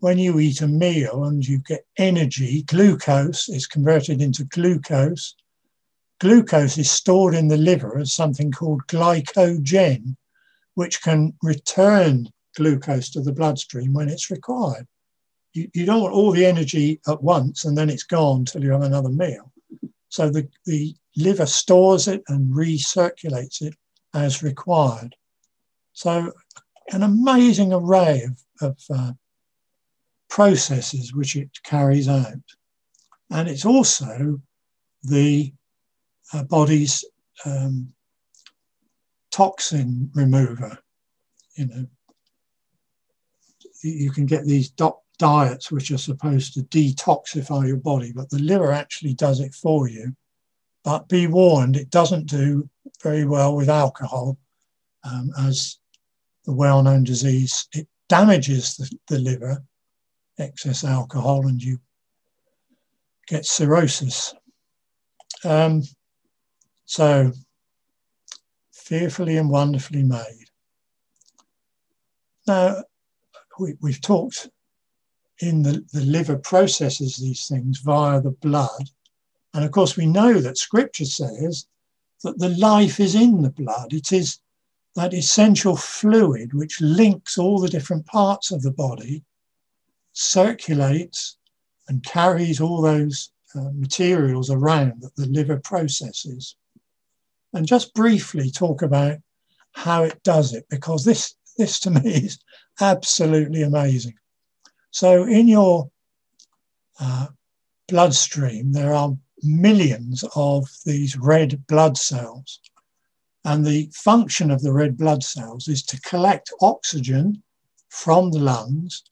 when you eat a meal and you get energy, glucose is converted into glucose. Glucose is stored in the liver as something called glycogen, which can return glucose to the bloodstream when it's required. You, you don't want all the energy at once and then it's gone till you have another meal. So the, the liver stores it and recirculates it as required. So an amazing array of, of uh, processes which it carries out. And it's also the uh, body's um, toxin remover. You know, you can get these diets which are supposed to detoxify your body, but the liver actually does it for you. But be warned, it doesn't do very well with alcohol, um, as the well-known disease. It damages the, the liver, excess alcohol, and you get cirrhosis. Um, so, fearfully and wonderfully made. Now, we, we've talked in the, the liver processes these things via the blood. And of course, we know that Scripture says that the life is in the blood. It is that essential fluid which links all the different parts of the body, circulates and carries all those uh, materials around that the liver processes. And just briefly talk about how it does it, because this, this to me is absolutely amazing. So in your uh, bloodstream, there are millions of these red blood cells. And the function of the red blood cells is to collect oxygen from the lungs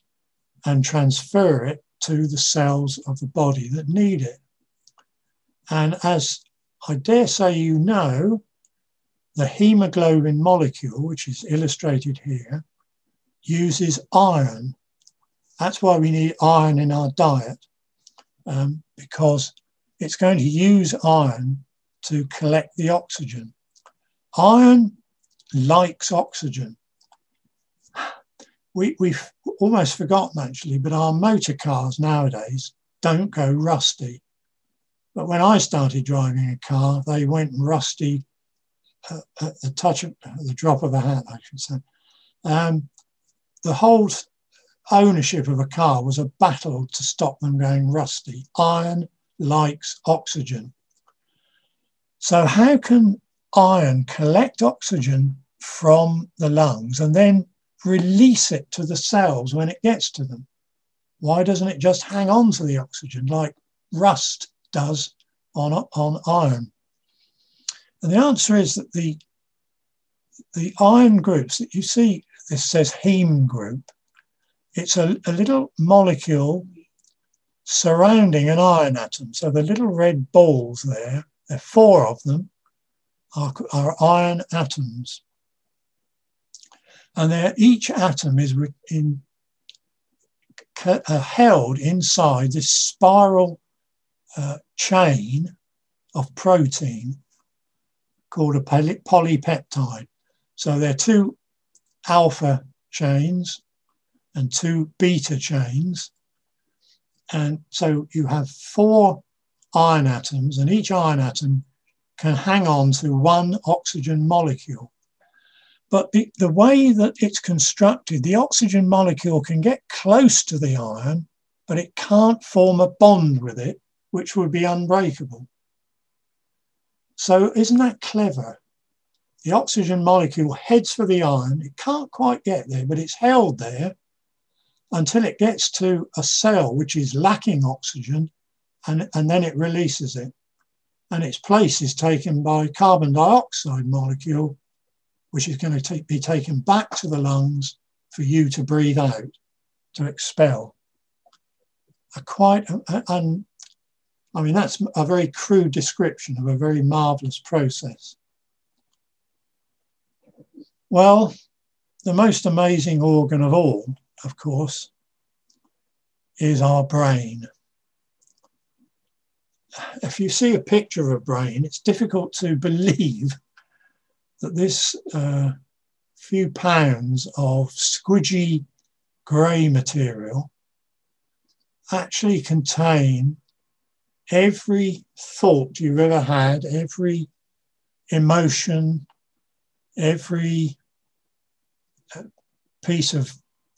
and transfer it to the cells of the body that need it. And as I dare say you know, the hemoglobin molecule, which is illustrated here, uses iron. That's why we need iron in our diet, um, because it's going to use iron to collect the oxygen. Iron likes oxygen. We, we've almost forgotten actually, but our motor cars nowadays don't go rusty. But when I started driving a car, they went rusty at, at the touch of, at the drop of a hat, I should say. Um, the whole ownership of a car was a battle to stop them going rusty. Iron likes oxygen. So how can iron collect oxygen from the lungs and then release it to the cells when it gets to them? Why doesn't it just hang on to the oxygen like rust does on, on iron? And the answer is that the, the iron groups that you see, this says heme group, it's a, a little molecule surrounding an iron atom. So the little red balls there, there are four of them, are, are iron atoms. And each atom is in, uh, held inside this spiral uh, chain of protein called a poly polypeptide. So there are two alpha chains and two beta chains. And so you have four iron atoms, and each iron atom can hang on to one oxygen molecule. But the, the way that it's constructed, the oxygen molecule can get close to the iron, but it can't form a bond with it, which would be unbreakable. So isn't that clever? The oxygen molecule heads for the iron. It can't quite get there, but it's held there until it gets to a cell which is lacking oxygen, and, and then it releases it. And its place is taken by a carbon dioxide molecule, which is going to take, be taken back to the lungs for you to breathe out, to expel. A quite, a, a, un, I mean, that's a very crude description of a very marvelous process. Well, the most amazing organ of all, of course, is our brain. If you see a picture of a brain, it's difficult to believe that this uh, few pounds of squidgy grey material actually contain every thought you've ever had, every emotion, every piece of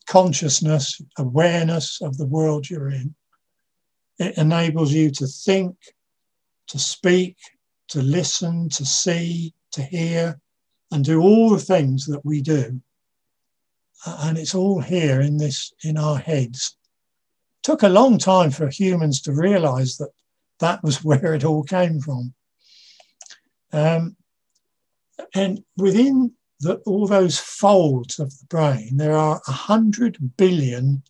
consciousness, awareness of the world you're in. It enables you to think, to speak, to listen, to see, to hear, and do all the things that we do. And it's all here in this, in our heads. It took a long time for humans to realize that that was where it all came from. Um, and within the, all those folds of the brain, there are a hundred billion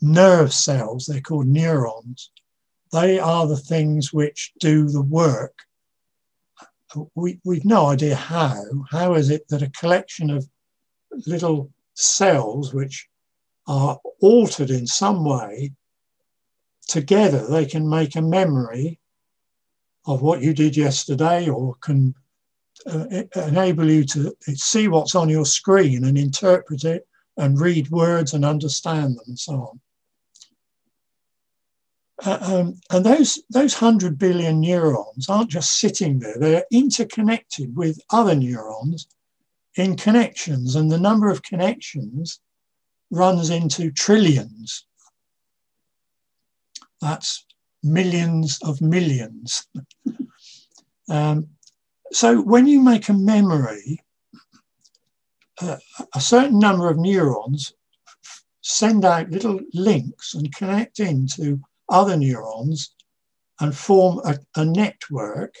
nerve cells. They're called neurons. They are the things which do the work. We, we've no idea how. How is it that a collection of little cells which are altered in some way, together they can make a memory of what you did yesterday, or can uh, enable you to see what's on your screen and interpret it and read words and understand them and so on. Uh, um, and those, those hundred billion neurons aren't just sitting there. They're interconnected with other neurons in connections. And the number of connections runs into trillions. That's millions of millions. um, so when you make a memory, uh, a certain number of neurons send out little links and connect into other neurons and form a, a network.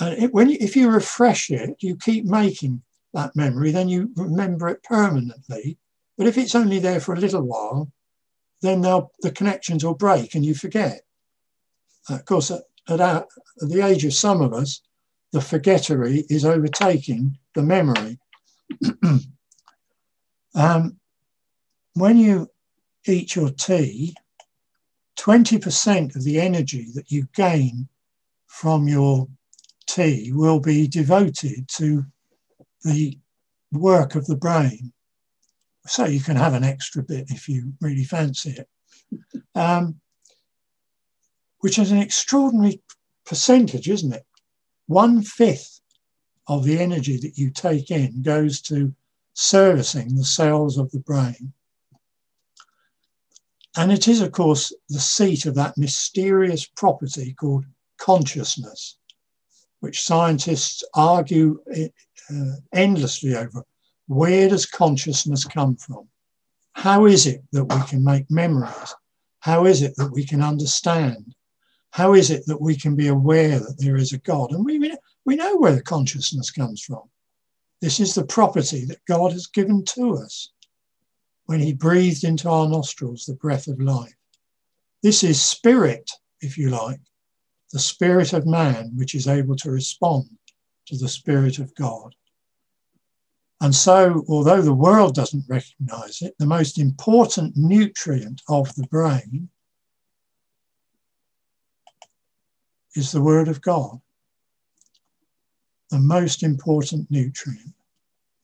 And it, when you, if you refresh it, you keep making that memory, then you remember it permanently. But if it's only there for a little while, then the connections will break and you forget. Uh, of course, at, at, our, at the age of some of us, the forgettery is overtaking the memory. um, when you eat your tea, twenty percent of the energy that you gain from your tea will be devoted to the work of the brain. So you can have an extra bit if you really fancy it, um, which is an extraordinary percentage, isn't it? One fifth of the energy that you take in goes to servicing the cells of the brain. And it is, of course, the seat of that mysterious property called consciousness, which scientists argue uh, endlessly over. Where does consciousness come from? How is it that we can make memories? How is it that we can understand? How is it that we can be aware that there is a God? And we, we know where the consciousness comes from. This is the property that God has given to us when he breathed into our nostrils the breath of life. This is spirit, if you like, the spirit of man, which is able to respond to the spirit of God. And so, although the world doesn't recognize it, the most important nutrient of the brain is the word of God. The most important nutrient.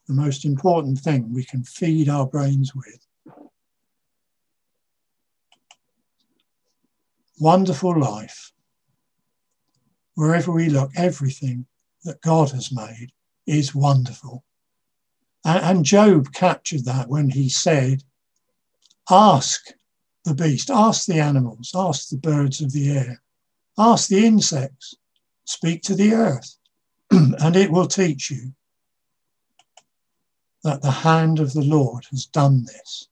The most important thing we can feed our brains with. Wonderful life. Wherever we look, everything that God has made is wonderful. And Job captured that when he said, ask the beast, ask the animals, ask the birds of the air, ask the insects, speak to the earth, and it will teach you that the hand of the Lord has done this,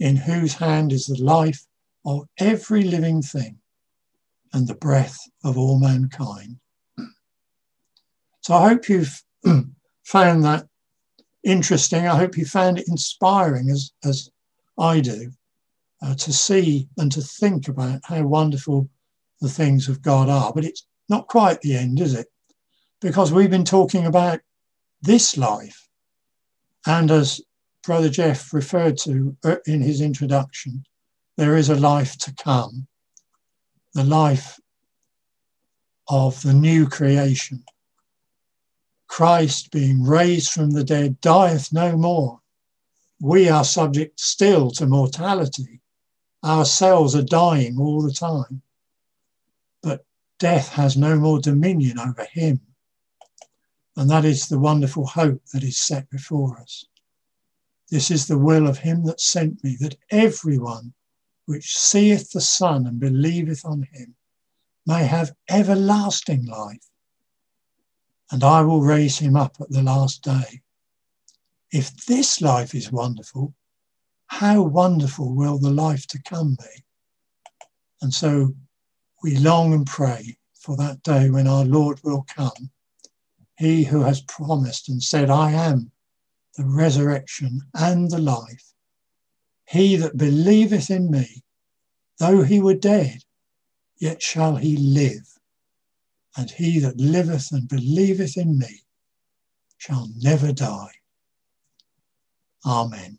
in whose hand is the life of every living thing and the breath of all mankind. So I hope you've found that interesting. I hope you found it inspiring, as, as I do, uh, to see and to think about how wonderful the things of God are. But it's not quite the end, is it? Because we've been talking about this life. And as Brother Jeff referred to in his introduction, there is a life to come, the life of the new creation. Christ, being raised from the dead, dieth no more. We are subject still to mortality. Our cells are dying all the time. But death has no more dominion over him. And that is the wonderful hope that is set before us. This is the will of him that sent me, that everyone which seeth the Son and believeth on him may have everlasting life, and I will raise him up at the last day. If this life is wonderful, how wonderful will the life to come be? And so we long and pray for that day when our Lord will come. He who has promised and said, I am the resurrection and the life. He that believeth in me, though he were dead, yet shall he live. And he that liveth and believeth in me shall never die. Amen.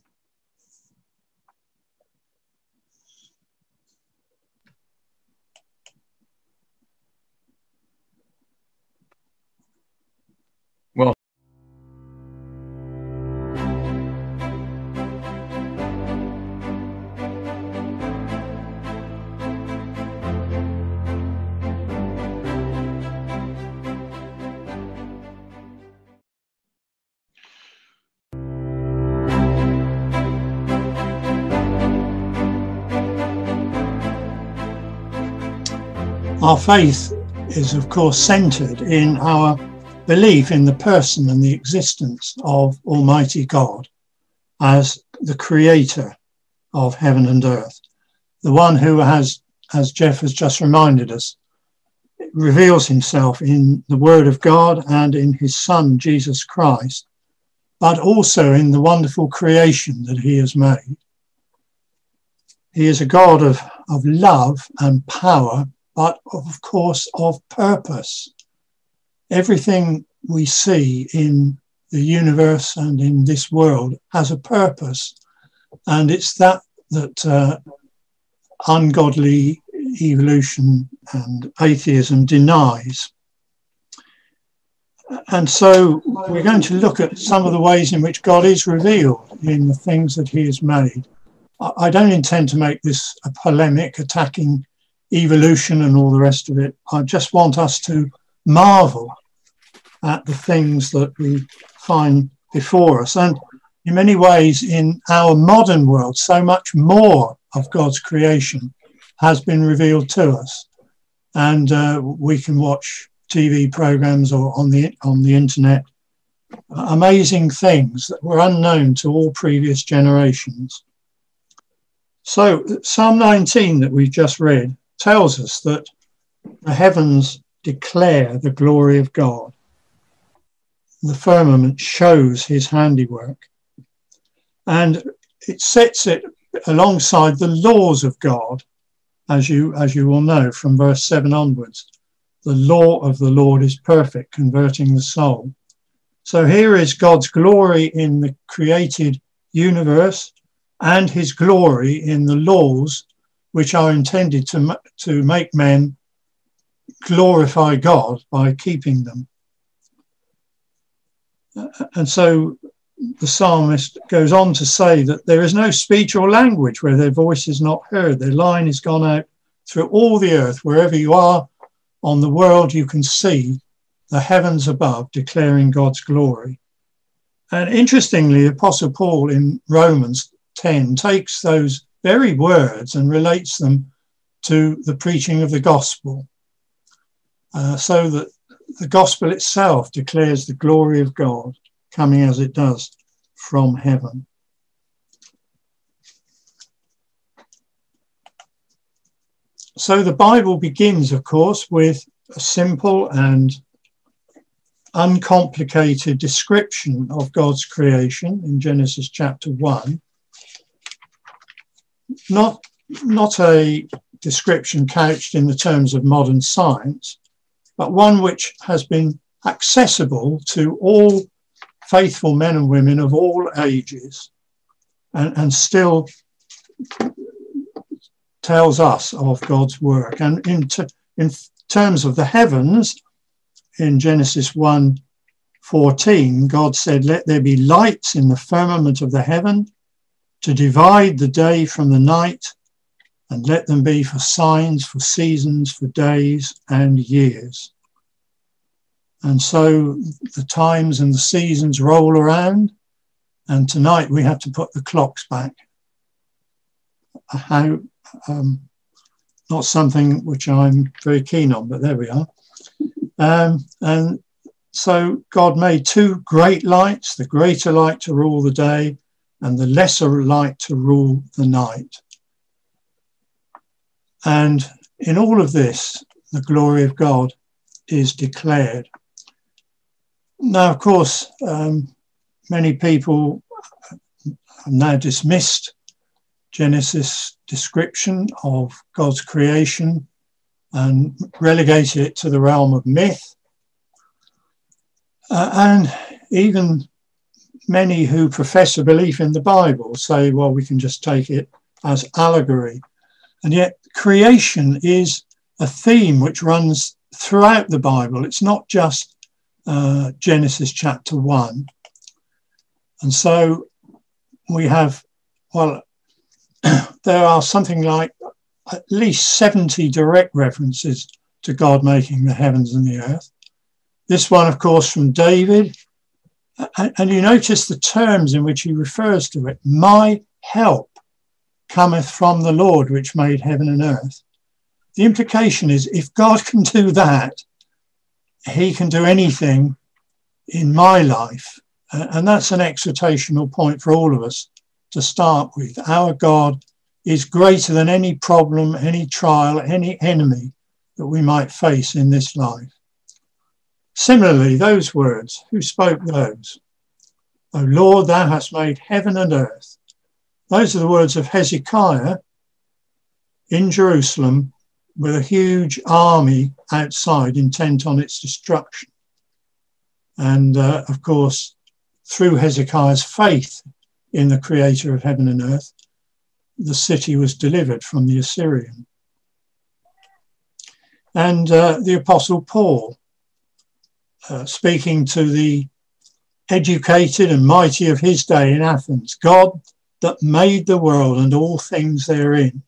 Our faith is, of course, centred in our belief in the person and the existence of Almighty God as the creator of heaven and earth. The one who has, as Jeff has just reminded us, reveals himself in the Word of God and in his Son, Jesus Christ, but also in the wonderful creation that he has made. He is a God of, of love and power, but of course of purpose. Everything we see in the universe and in this world has a purpose, and it's that that uh, ungodly evolution and atheism denies. And so we're going to look at some of the ways in which God is revealed in the things that he has made. I don't intend to make this a polemic attacking evolution and all the rest of it. I just want us to marvel at the things that we find before us. And in many ways, in our modern world, so much more of God's creation has been revealed to us. And uh, we can watch T V programs or on the, on the internet, uh, amazing things that were unknown to all previous generations. So Psalm nineteen that we've just read tells us that the heavens declare the glory of God. The firmament shows his handiwork. And it sets it alongside the laws of God, as you, as you will know from verse seven onwards. The law of the Lord is perfect, converting the soul. So here is God's glory in the created universe and his glory in the laws which are intended to, to make men glorify God by keeping them. And so the psalmist goes on to say that there is no speech or language where their voice is not heard. Their line is gone out through all the earth. Wherever you are on the world, you can see the heavens above declaring God's glory. And interestingly, the Apostle Paul in Romans ten takes those very words and relates them to the preaching of the gospel, uh, so that the gospel itself declares the glory of God, coming as it does from heaven. So the Bible begins, of course, with a simple and uncomplicated description of God's creation in Genesis chapter one. Not, not a description couched in the terms of modern science, but one which has been accessible to all faithful men and women of all ages, and, and still tells us of God's work. And in, ter in terms of the heavens, in Genesis one fourteen, God said, "Let there be lights in the firmament of the heaven to divide the day from the night, and let them be for signs, for seasons, for days and years." And so the times and the seasons roll around, and tonight we have to put the clocks back. How, um, not something which I'm very keen on, but there we are. Um, and so God made two great lights, the greater light to rule the day and the lesser light to rule the night. And in all of this, the glory of God is declared. Now, of course, um, many people have now dismissed Genesis' description of God's creation and relegated it to the realm of myth. Uh, and even many who profess a belief in the Bible say, well, we can just take it as allegory. And yet creation is a theme which runs throughout the Bible. It's not just Uh, Genesis chapter one. And so we have, well, there are something like at least seventy direct references to God making the heavens and the earth. This one, of course, from David. And, and you notice the terms in which he refers to it. "My help cometh from the Lord, which made heaven and earth." The implication is, if God can do that, he can do anything in my life. And that's an exhortational point for all of us to start with. Our God is greater than any problem, any trial, any enemy that we might face in this life. Similarly, those words, who spoke those? "O Lord, thou hast made heaven and earth." Those are the words of Hezekiah in Jerusalem, with a huge army outside intent on its destruction. And uh, of course, through Hezekiah's faith in the creator of heaven and earth, the city was delivered from the Assyrian. And uh, the Apostle Paul uh, speaking to the educated and mighty of his day in Athens, God that made the world and all things therein,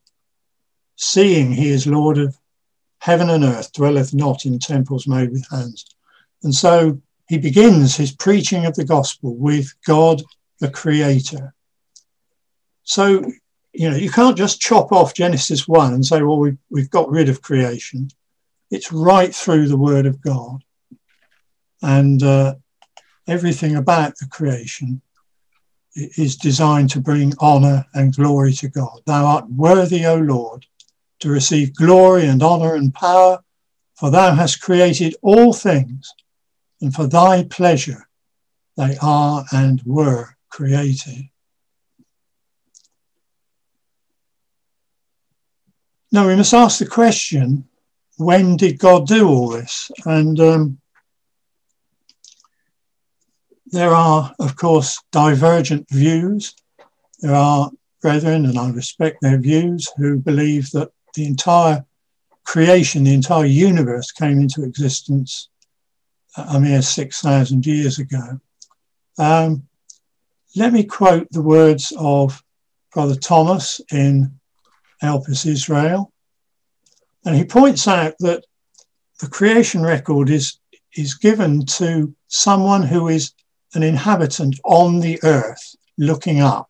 seeing he is Lord of heaven and earth, dwelleth not in temples made with hands. And so he begins his preaching of the gospel with God, the creator. So, you know, you can't just chop off Genesis one and say, well, we've, we've got rid of creation. It's right through the word of God. And uh, everything about the creation is designed to bring honor and glory to God. Thou art worthy, O Lord, to receive glory and honor and power, for thou hast created all things, and for thy pleasure they are and were created. Now we must ask the question, when did God do all this? And um, there are, of course, divergent views. There are brethren, and I respect their views, who believe that the entire creation, the entire universe came into existence a mere six thousand years ago. Um, let me quote the words of Brother Thomas in Elpis, Israel. And he points out that the creation record is, is given to someone who is an inhabitant on the earth looking up,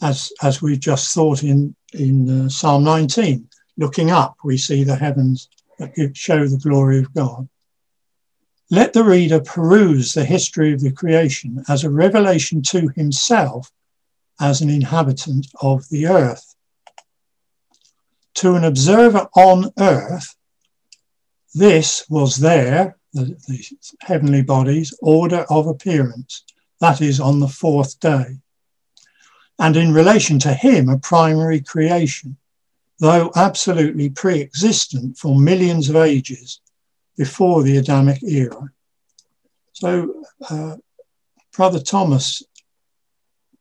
as, as we just thought in, in uh, Psalm nineteen. Looking up, we see the heavens that show the glory of God. Let the reader peruse the history of the creation as a revelation to himself as an inhabitant of the earth. To an observer on earth, this was there, the, the heavenly bodies, order of appearance, that is, on the fourth day, and in relation to him, a primary creation, though absolutely pre-existent for millions of ages before the Adamic era. So, uh, Brother Thomas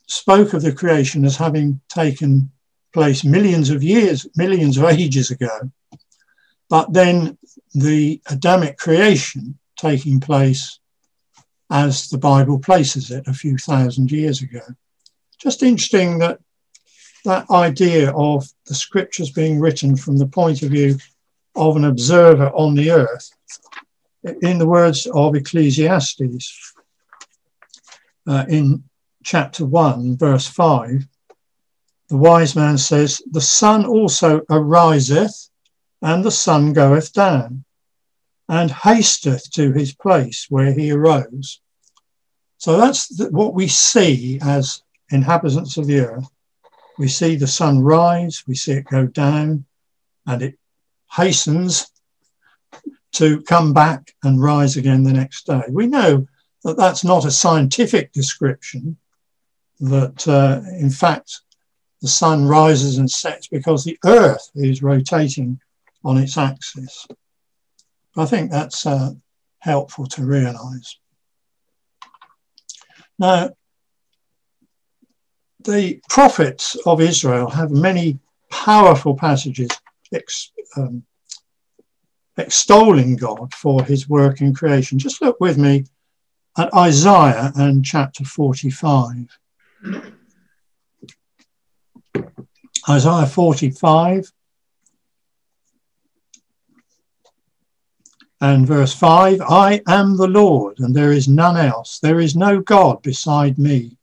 spoke of the creation as having taken place millions of years, millions of ages ago, but then the Adamic creation taking place as the Bible places it a few thousand years ago. Just interesting that that idea of the scriptures being written from the point of view of an observer on the earth, in the words of Ecclesiastes, uh, in chapter one, verse five, the wise man says, the sun also ariseth, and the sun goeth down, and hasteth to his place where he arose. So that's the, what we see as inhabitants of the earth. We see the sun rise, we see it go down, and it hastens to come back and rise again the next day. We know that that's not a scientific description, that uh, in fact, the sun rises and sets because the earth is rotating on its axis. I think that's uh, helpful to realize. Now, the prophets of Israel have many powerful passages ex um, extolling God for his work in creation. Just look with me at Isaiah and chapter forty-five. Isaiah forty-five and verse five, I am the Lord, and there is none else. There is no God beside me.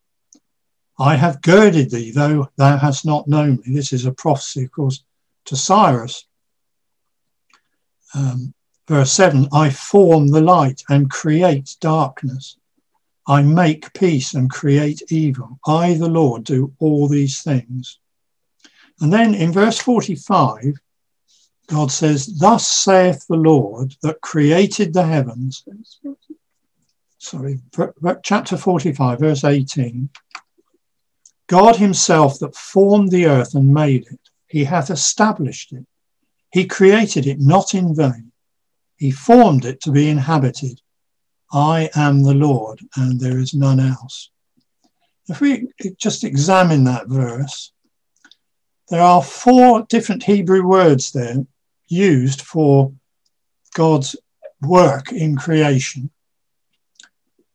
I have girded thee, though thou hast not known me. This is a prophecy, of course, to Cyrus. Um, verse seven, I form the light and create darkness. I make peace and create evil. I, the Lord, do all these things. And then in verse forty-five, God says, thus saith the Lord that created the heavens. Sorry, chapter forty-five, verse eighteen. God himself that formed the earth and made it, he hath established it. He created it not in vain. He formed it to be inhabited. I am the Lord, and there is none else. If we just examine that verse, there are four different Hebrew words there used for God's work in creation.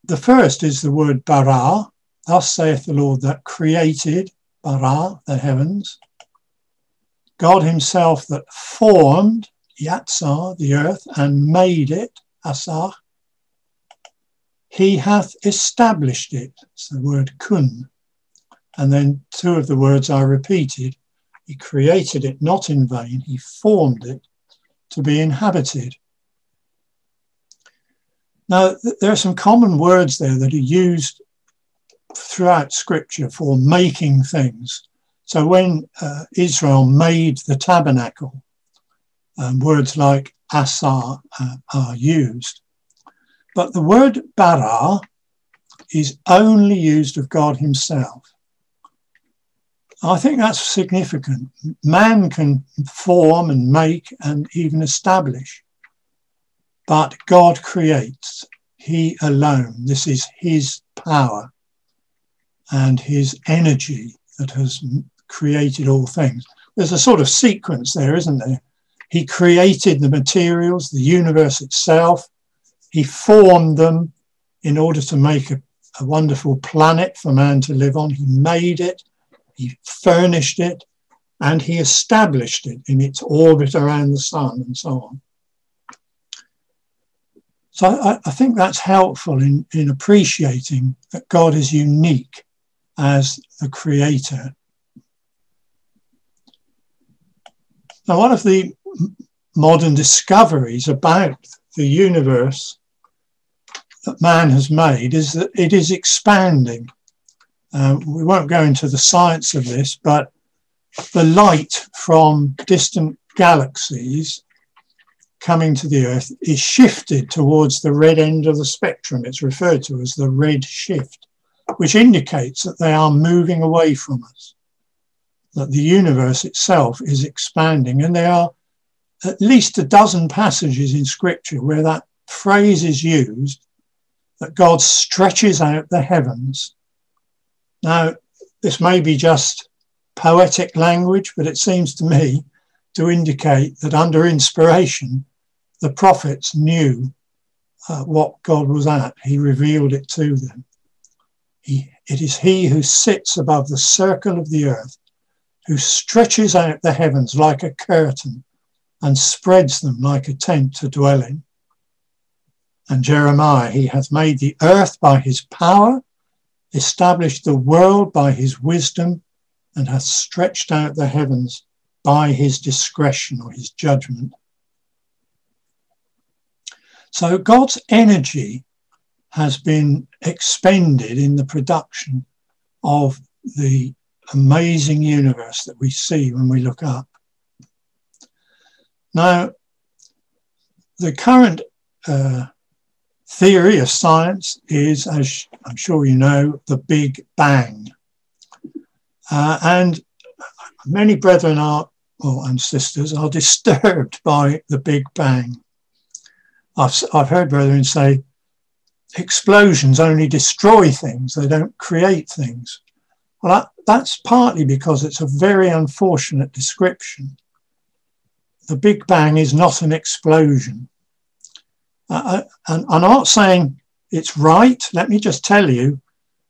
The first is the word bara, thus saith the Lord that created, bara, the heavens. God himself that formed, yatsar, the earth, and made it, asar. He hath established it, it's the word kun. And then two of the words are repeated. He created it not in vain, he formed it to be inhabited. Now, th there are some common words there that are used throughout Scripture for making things. So when uh, Israel made the tabernacle, um, words like asar uh, are used. But the word bara is only used of God himself. I think that's significant. Man can form and make and even establish, but God creates. He alone. This is his power and his energy that has created all things. There's a sort of sequence there, isn't there? He created the materials, the universe itself. He formed them in order to make a, a wonderful planet for man to live on. He made it. He furnished it, and he established it in its orbit around the sun and so on. So I, I think that's helpful in, in appreciating that God is unique as the creator. Now, one of the modern discoveries about the universe that man has made is that it is expanding. Uh, we won't go into the science of this, but the light from distant galaxies coming to the Earth is shifted towards the red end of the spectrum. It's referred to as the red shift, which indicates that they are moving away from us, that the universe itself is expanding. And there are at least a dozen passages in Scripture where that phrase is used, that God stretches out the heavens. Now, this may be just poetic language, but it seems to me to indicate that under inspiration, the prophets knew uh, what God was at. He revealed it to them. He, it is he who sits above the circle of the earth, who stretches out the heavens like a curtain and spreads them like a tent to dwell in. And Jeremiah, he hath made the earth by his power, established the world by his wisdom, and hath stretched out the heavens by his discretion or his judgment. So God's energy has been expended in the production of the amazing universe that we see when we look up. Now, the current uh, theory of science is, as I'm sure you know, the Big Bang. Uh, and many brethren are, or, and sisters are disturbed by the Big Bang. I've, I've heard brethren say, explosions only destroy things, they don't create things. Well, that, that's partly because it's a very unfortunate description. The Big Bang is not an explosion. Uh, and I'm not saying it's right. Let me just tell you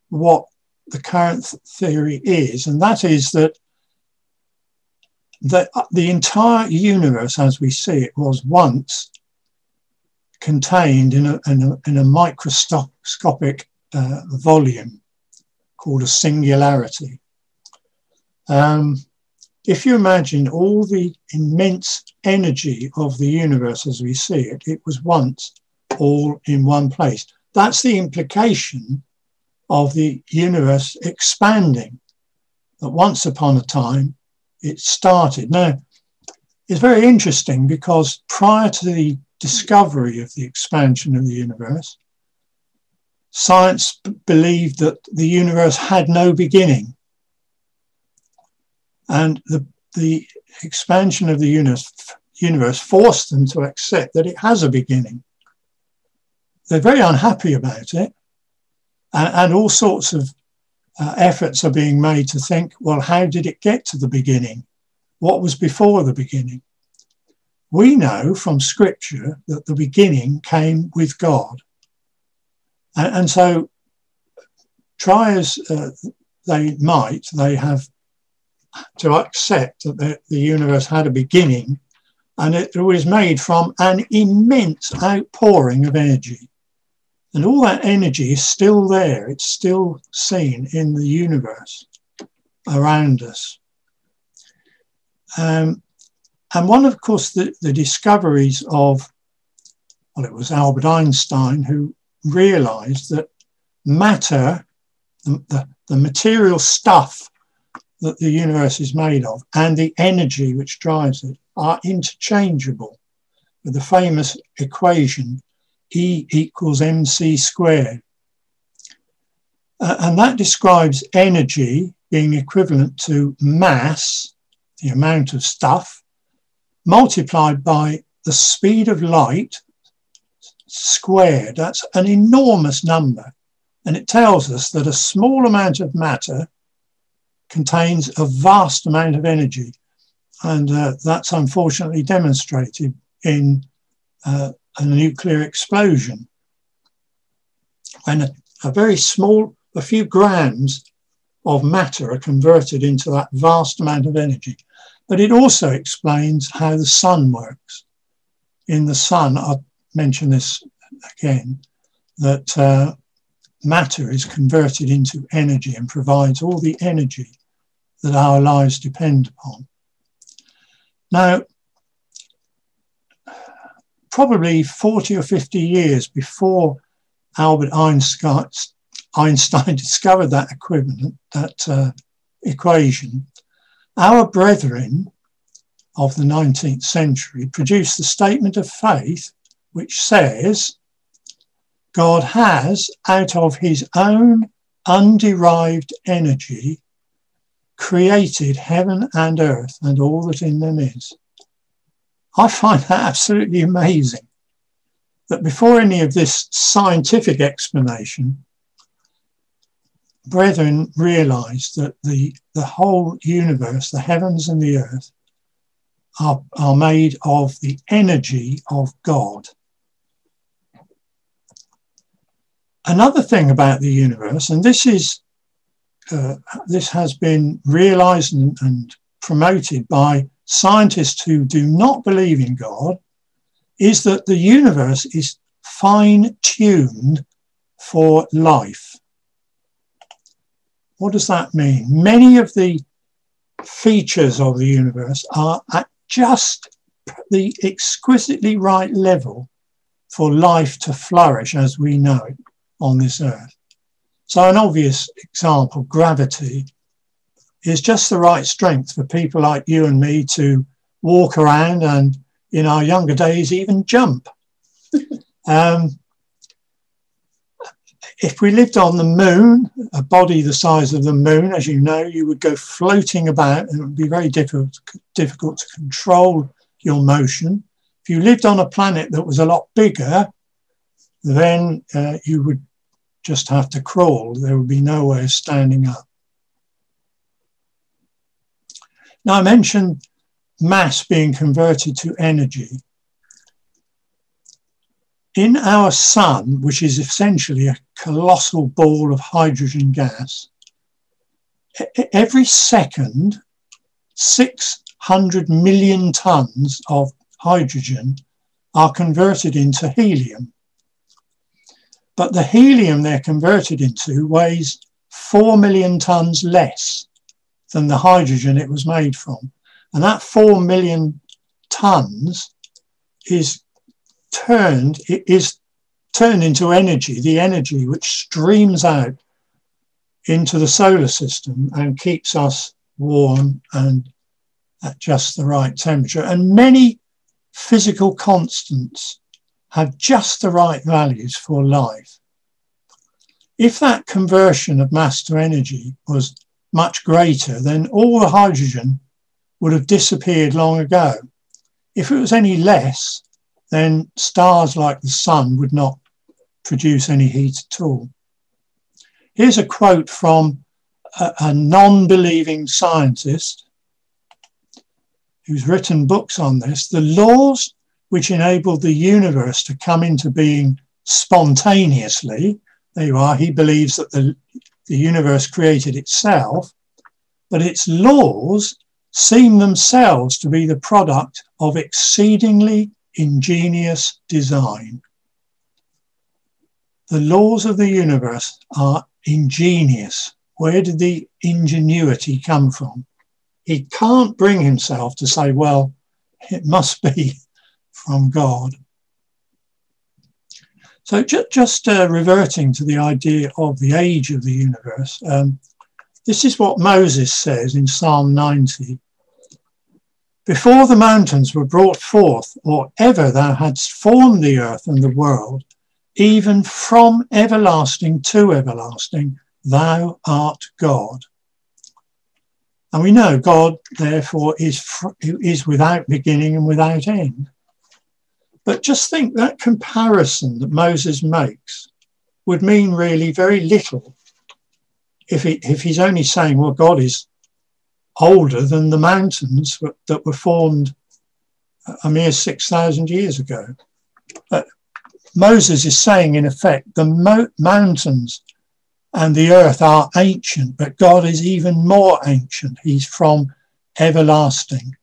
what the current theory is. And that is that the, the entire universe as we see it was once contained in a, in a, in a microscopic uh, volume called a singularity. Um, If you imagine all the immense energy of the universe as we see it, it was once all in one place. That's the implication of the universe expanding, that once upon a time it started. Now, it's very interesting because prior to the discovery of the expansion of the universe, science believed that the universe had no beginning. And the, the expansion of the universe, universe forced them to accept that it has a beginning. They're very unhappy about it. And, and all sorts of uh, efforts are being made to think, well, how did it get to the beginning? What was before the beginning? We know from Scripture that the beginning came with God. And, and so try as uh, they might, they have to accept that the, the universe had a beginning, and it was made from an immense outpouring of energy. And all that energy is still there. It's still seen in the universe around us. Um, and one, of course, the, the discoveries of, well, it was Albert Einstein who realized that matter, the, the, the material stuff that the universe is made of, and the energy which drives it are interchangeable, with the famous equation E equals mc squared. Uh, and that describes energy being equivalent to mass, the amount of stuff, multiplied by the speed of light squared. That's an enormous number. And it tells us that a small amount of matter contains a vast amount of energy. And uh, that's unfortunately demonstrated in uh, a nuclear explosion. When a, a very small, a few grams of matter are converted into that vast amount of energy. But it also explains how the sun works. In the sun, I'll mention this again, that uh, matter is converted into energy and provides all the energy that our lives depend upon. Now, probably forty or fifty years before Albert Einstein, Einstein discovered that equivalent, that uh, equation, our brethren of the nineteenth century produced the statement of faith which says, God has, out of his own underived energy, created heaven and earth and all that in them is. I find that absolutely amazing, that before any of this scientific explanation, brethren realized that the, the whole universe, the heavens and the earth, are, are made of the energy of God. Another thing about the universe, and this is Uh, this has been realized and, and promoted by scientists who do not believe in God, is that the universe is fine-tuned for life. What does that mean? Many of the features of the universe are at just the exquisitely right level for life to flourish as we know it on this earth. So an obvious example, gravity, is just the right strength for people like you and me to walk around and, in our younger days, even jump. um, if we lived on the moon, a body the size of the moon, as you know, you would go floating about and it would be very difficult, difficult to control your motion. If you lived on a planet that was a lot bigger, then uh, you would just have to crawl. There would be no way of standing up. Now, I mentioned mass being converted to energy. In our sun, which is essentially a colossal ball of hydrogen gas, every second, six hundred million tons of hydrogen are converted into helium. But the helium they're converted into weighs four million tonnes less than the hydrogen it was made from. And that four million tonnes is turned, it is turned into energy, the energy which streams out into the solar system and keeps us warm and at just the right temperature. And many physical constants have just the right values for life. If that conversion of mass to energy was much greater, then all the hydrogen would have disappeared long ago. If it was any less, then stars like the sun would not produce any heat at all. Here's a quote from a, a non-believing scientist who's written books on this, the laws which enabled the universe to come into being spontaneously, there you are, he believes that the, the universe created itself, but its laws seem themselves to be the product of exceedingly ingenious design. The laws of the universe are ingenious. Where did the ingenuity come from? He can't bring himself to say, well, it must be from God. So just, just uh, reverting to the idea of the age of the universe, um, this is what Moses says in Psalm ninety. Before the mountains were brought forth, or ever thou hadst formed the earth and the world, even from everlasting to everlasting, thou art God. And we know God, therefore, is, is without beginning and without end. But just think that comparison that Moses makes would mean really very little if, he, if he's only saying, well, God is older than the mountains that were formed a mere six thousand years ago. But Moses is saying, in effect, the mo mountains and the earth are ancient, but God is even more ancient. He's from everlasting.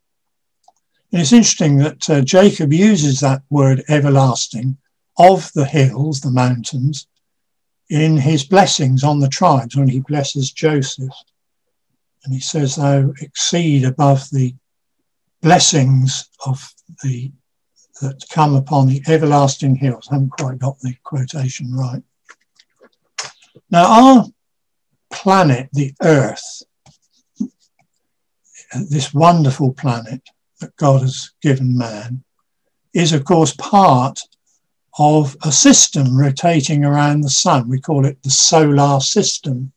And it's interesting that uh, Jacob uses that word everlasting of the hills, the mountains, in his blessings on the tribes when he blesses Joseph. And he says, thou exceed above the blessings of the that come upon the everlasting hills. I haven't quite got the quotation right. Now, our planet, the Earth, this wonderful planet that God has given man, is, of course, part of a system rotating around the sun. We call it the solar system.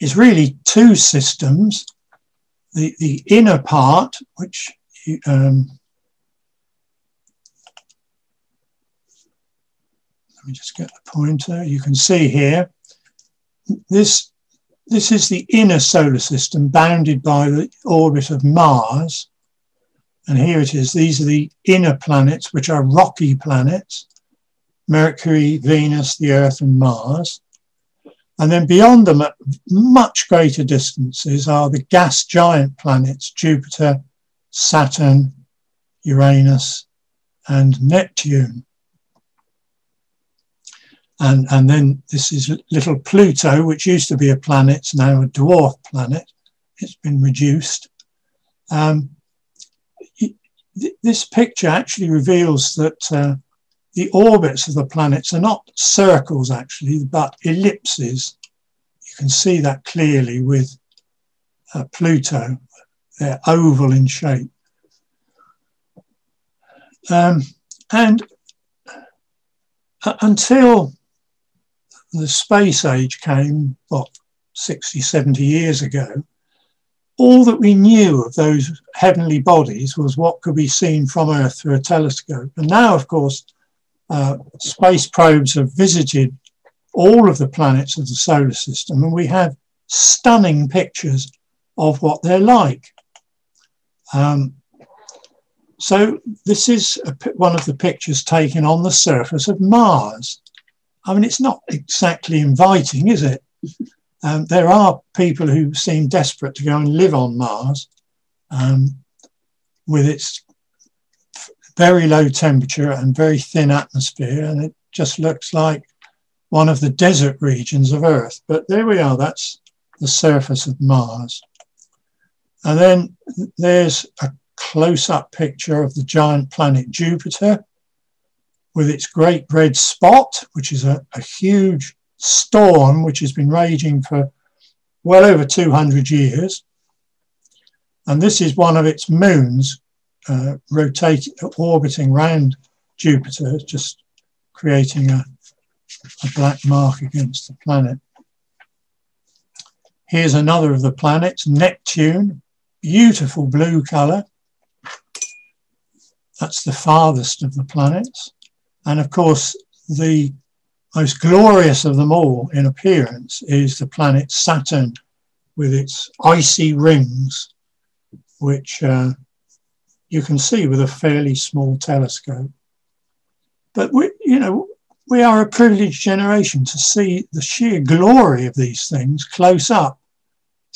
It's really two systems. The, the inner part, which um, let me just get the pointer. You can see here, this, this is the inner solar system bounded by the orbit of Mars. And here it is. These are the inner planets, which are rocky planets, Mercury, Venus, the Earth, and Mars. And then beyond them at much greater distances are the gas giant planets, Jupiter, Saturn, Uranus, and Neptune. And, and then this is little Pluto, which used to be a planet, it's now a dwarf planet. It's been reduced. Um, th this picture actually reveals that uh, the orbits of the planets are not circles, actually, but ellipses. You can see that clearly with uh, Pluto. They're oval in shape. Um, and uh, until the space age came, what, sixty, seventy years ago, all that we knew of those heavenly bodies was what could be seen from Earth through a telescope. And now, of course, Uh, space probes have visited all of the planets of the solar system, and we have stunning pictures of what they're like. Um, so this is a, one of the pictures taken on the surface of Mars. I mean, it's not exactly inviting, is it? Um, there are people who seem desperate to go and live on Mars um, with its very low temperature and very thin atmosphere, and it just looks like one of the desert regions of Earth. But there we are, that's the surface of Mars. And then there's a close-up picture of the giant planet Jupiter with its great red spot, which is a, a huge storm which has been raging for well over two hundred years. And this is one of its moons, Uh, rotating, orbiting round Jupiter, just creating a, a black mark against the planet. Here's another of the planets, Neptune, beautiful blue colour. That's the farthest of the planets. And of course, the most glorious of them all in appearance is the planet Saturn with its icy rings, which uh, you can see with a fairly small telescope. But we, you know, we are a privileged generation to see the sheer glory of these things close up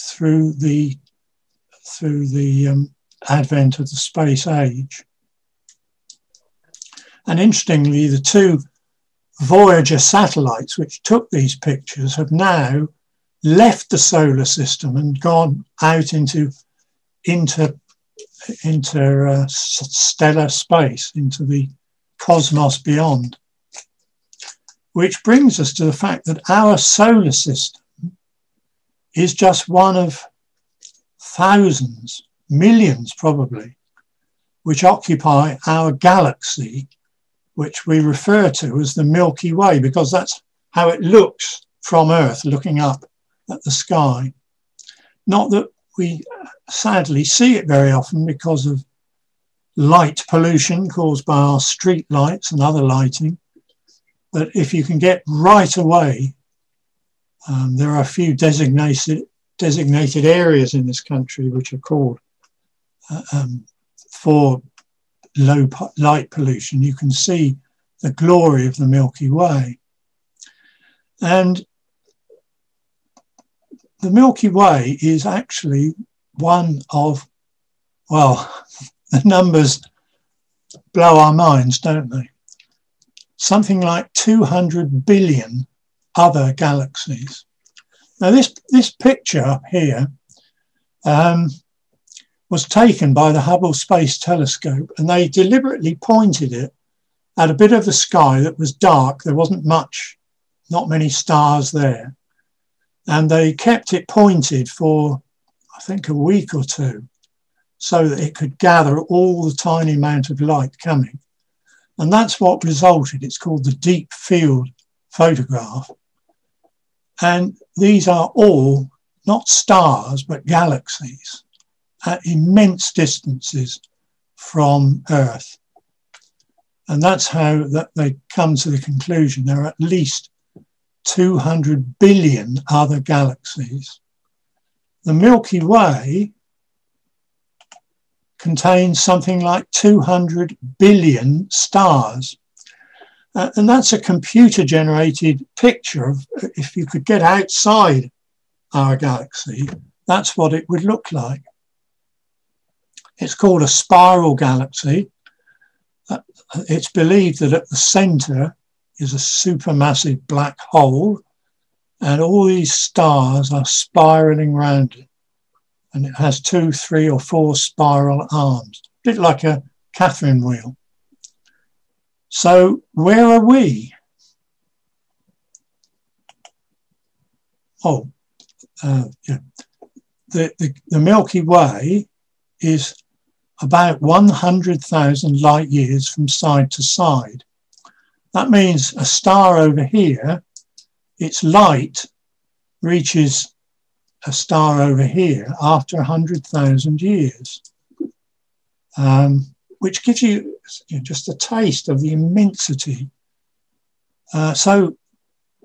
through the through the um, advent of the space age. And interestingly, the two Voyager satellites which took these pictures have now left the solar system and gone out into inter interstellar uh, space, into the cosmos beyond. Which brings us to the fact that our solar system is just one of thousands, millions probably, which occupy our galaxy, which we refer to as the Milky Way, because that's how it looks from Earth, looking up at the sky. Not that we sadly see it very often because of light pollution caused by our street lights and other lighting. But if you can get right away, um, there are a few designated, designated areas in this country which are called uh, um, for low po light pollution. You can see the glory of the Milky Way. And the Milky Way is actually one of, well, the numbers blow our minds, don't they? Something like two hundred billion other galaxies. Now this, this picture up here um, was taken by the Hubble Space Telescope, and they deliberately pointed it at a bit of the sky that was dark. There wasn't much, not many stars there. And they kept it pointed for, I think, a week or two, so that it could gather all the tiny amount of light coming. And that's what resulted. It's called the deep field photograph. And these are all not stars, but galaxies at immense distances from Earth. And that's how that they come to the conclusion. There are at least two hundred billion other galaxies. The Milky Way contains something like two hundred billion stars. Uh, and that's a computer-generated picture of, if you could get outside our galaxy, that's what it would look like. It's called a spiral galaxy. Uh, it's believed that at the centre is a supermassive black hole, and all these stars are spiralling round it. And it has two, three or four spiral arms, a bit like a Catherine wheel. So where are we? Oh, uh, yeah. The, the, the Milky Way is about one hundred thousand light years from side to side. That means a star over here, its light reaches a star over here after one hundred thousand years, um, which gives you, you know, just a taste of the immensity. Uh, so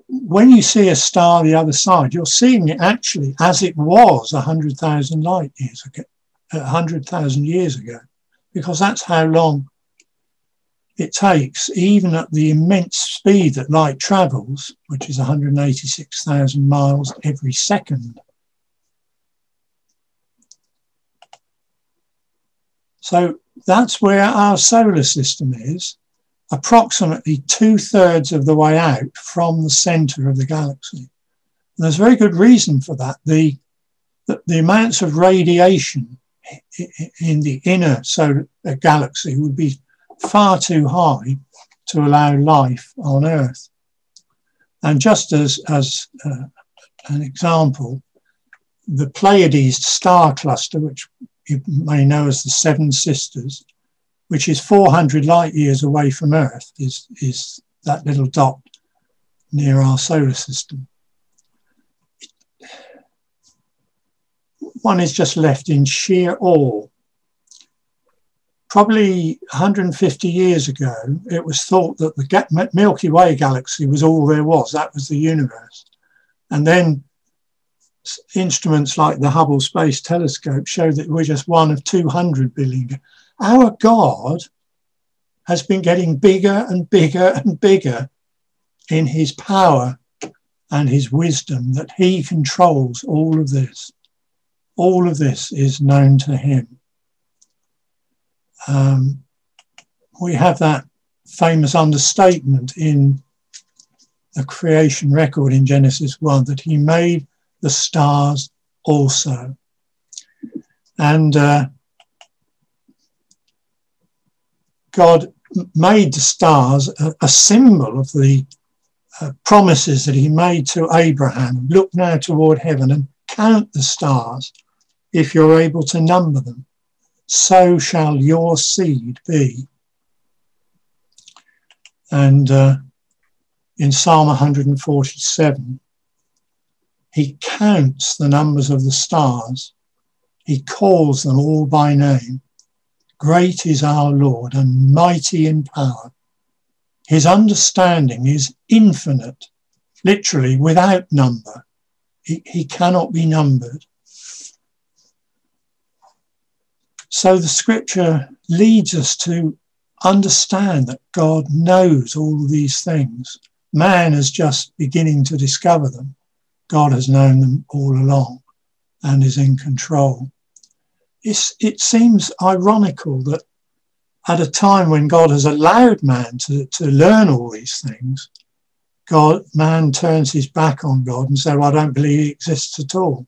when you see a star the other side, you're seeing it actually as it was one hundred thousand light years ago, one hundred thousand years ago, because that's how long it takes, even at the immense speed that light travels, which is one hundred eighty-six thousand miles every second. So that's where our solar system is, approximately two-thirds of the way out from the centre of the galaxy. And there's very good reason for that. The, the, the amounts of radiation in the inner solar galaxy would be far too high to allow life on Earth. And just as, as uh, an example, the Pleiades star cluster, which you may know as the Seven Sisters, which is four hundred light years away from Earth, is, is that little dot near our solar system. One is just left in sheer awe. Probably one hundred fifty years ago, it was thought that the Milky Way galaxy was all there was. That was the universe. And then instruments like the Hubble Space Telescope show that we're just one of two hundred billion. our God has been getting bigger and bigger and bigger in his power and his wisdom, that he controls all of this. All of this is known to him. Um, we have that famous understatement in the creation record in Genesis one, that he made the stars also. And uh, God made the stars a, a symbol of the uh, promises that he made to Abraham. Look now toward heaven and count the stars, if you're able to number them. So shall your seed be. And uh, in Psalm one forty-seven, he counts the numbers of the stars. He calls them all by name. Great is our Lord and mighty in power. His understanding is infinite, literally without number. He, he cannot be numbered. So the scripture leads us to understand that God knows all these things. Man is just beginning to discover them. God has known them all along and is in control. It's, it seems ironical that at a time when God has allowed man to, to learn all these things, God, man turns his back on God and says, well, I don't believe he exists at all.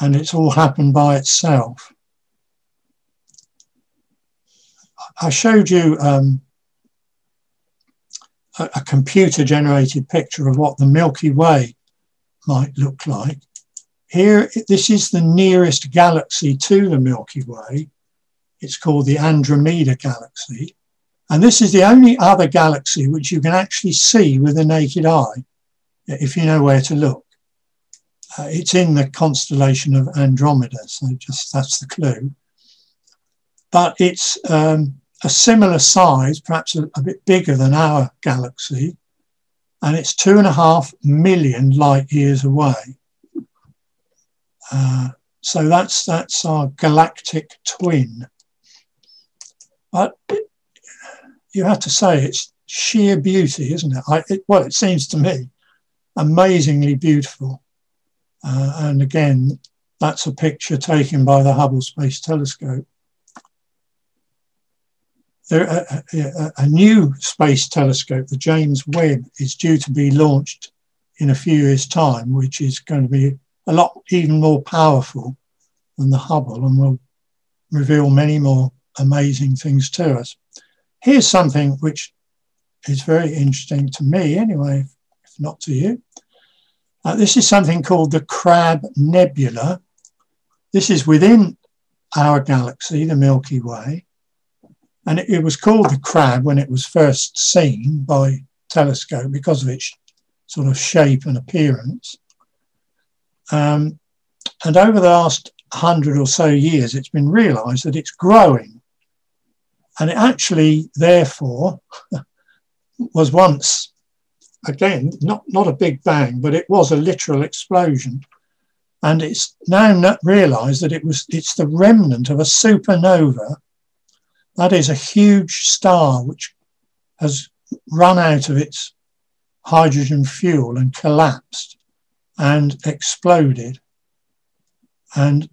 And it's all happened by itself. I showed you um, a, a computer-generated picture of what the Milky Way might look like. Here, this is the nearest galaxy to the Milky Way. It's called the Andromeda Galaxy. And this is the only other galaxy which you can actually see with the naked eye, if you know where to look. Uh, it's in the constellation of Andromeda, so just that's the clue. But it's um, a similar size, perhaps a, a bit bigger than our galaxy, and it's two and a half million light years away. Uh, so that's, that's our galactic twin. But it, you have to say it's sheer beauty, isn't it? I, it well, it seems to me amazingly beautiful. Uh, and again, that's a picture taken by the Hubble Space Telescope. There, a, a, a new space telescope, the James Webb, is due to be launched in a few years' time, which is going to be a lot even more powerful than the Hubble and will reveal many more amazing things to us. Here's something which is very interesting to me anyway, if not to you. Uh, this is something called the Crab Nebula. This is within our galaxy, the Milky Way. And it was called the crab when it was first seen by telescope because of its sort of shape and appearance. Um, and over the last hundred or so years, it's been realised that it's growing. And it actually, therefore, was once, again, not, not a big bang, but it was a literal explosion. And it's now realised that it was, it's the remnant of a supernova. That is a huge star which has run out of its hydrogen fuel and collapsed and exploded. And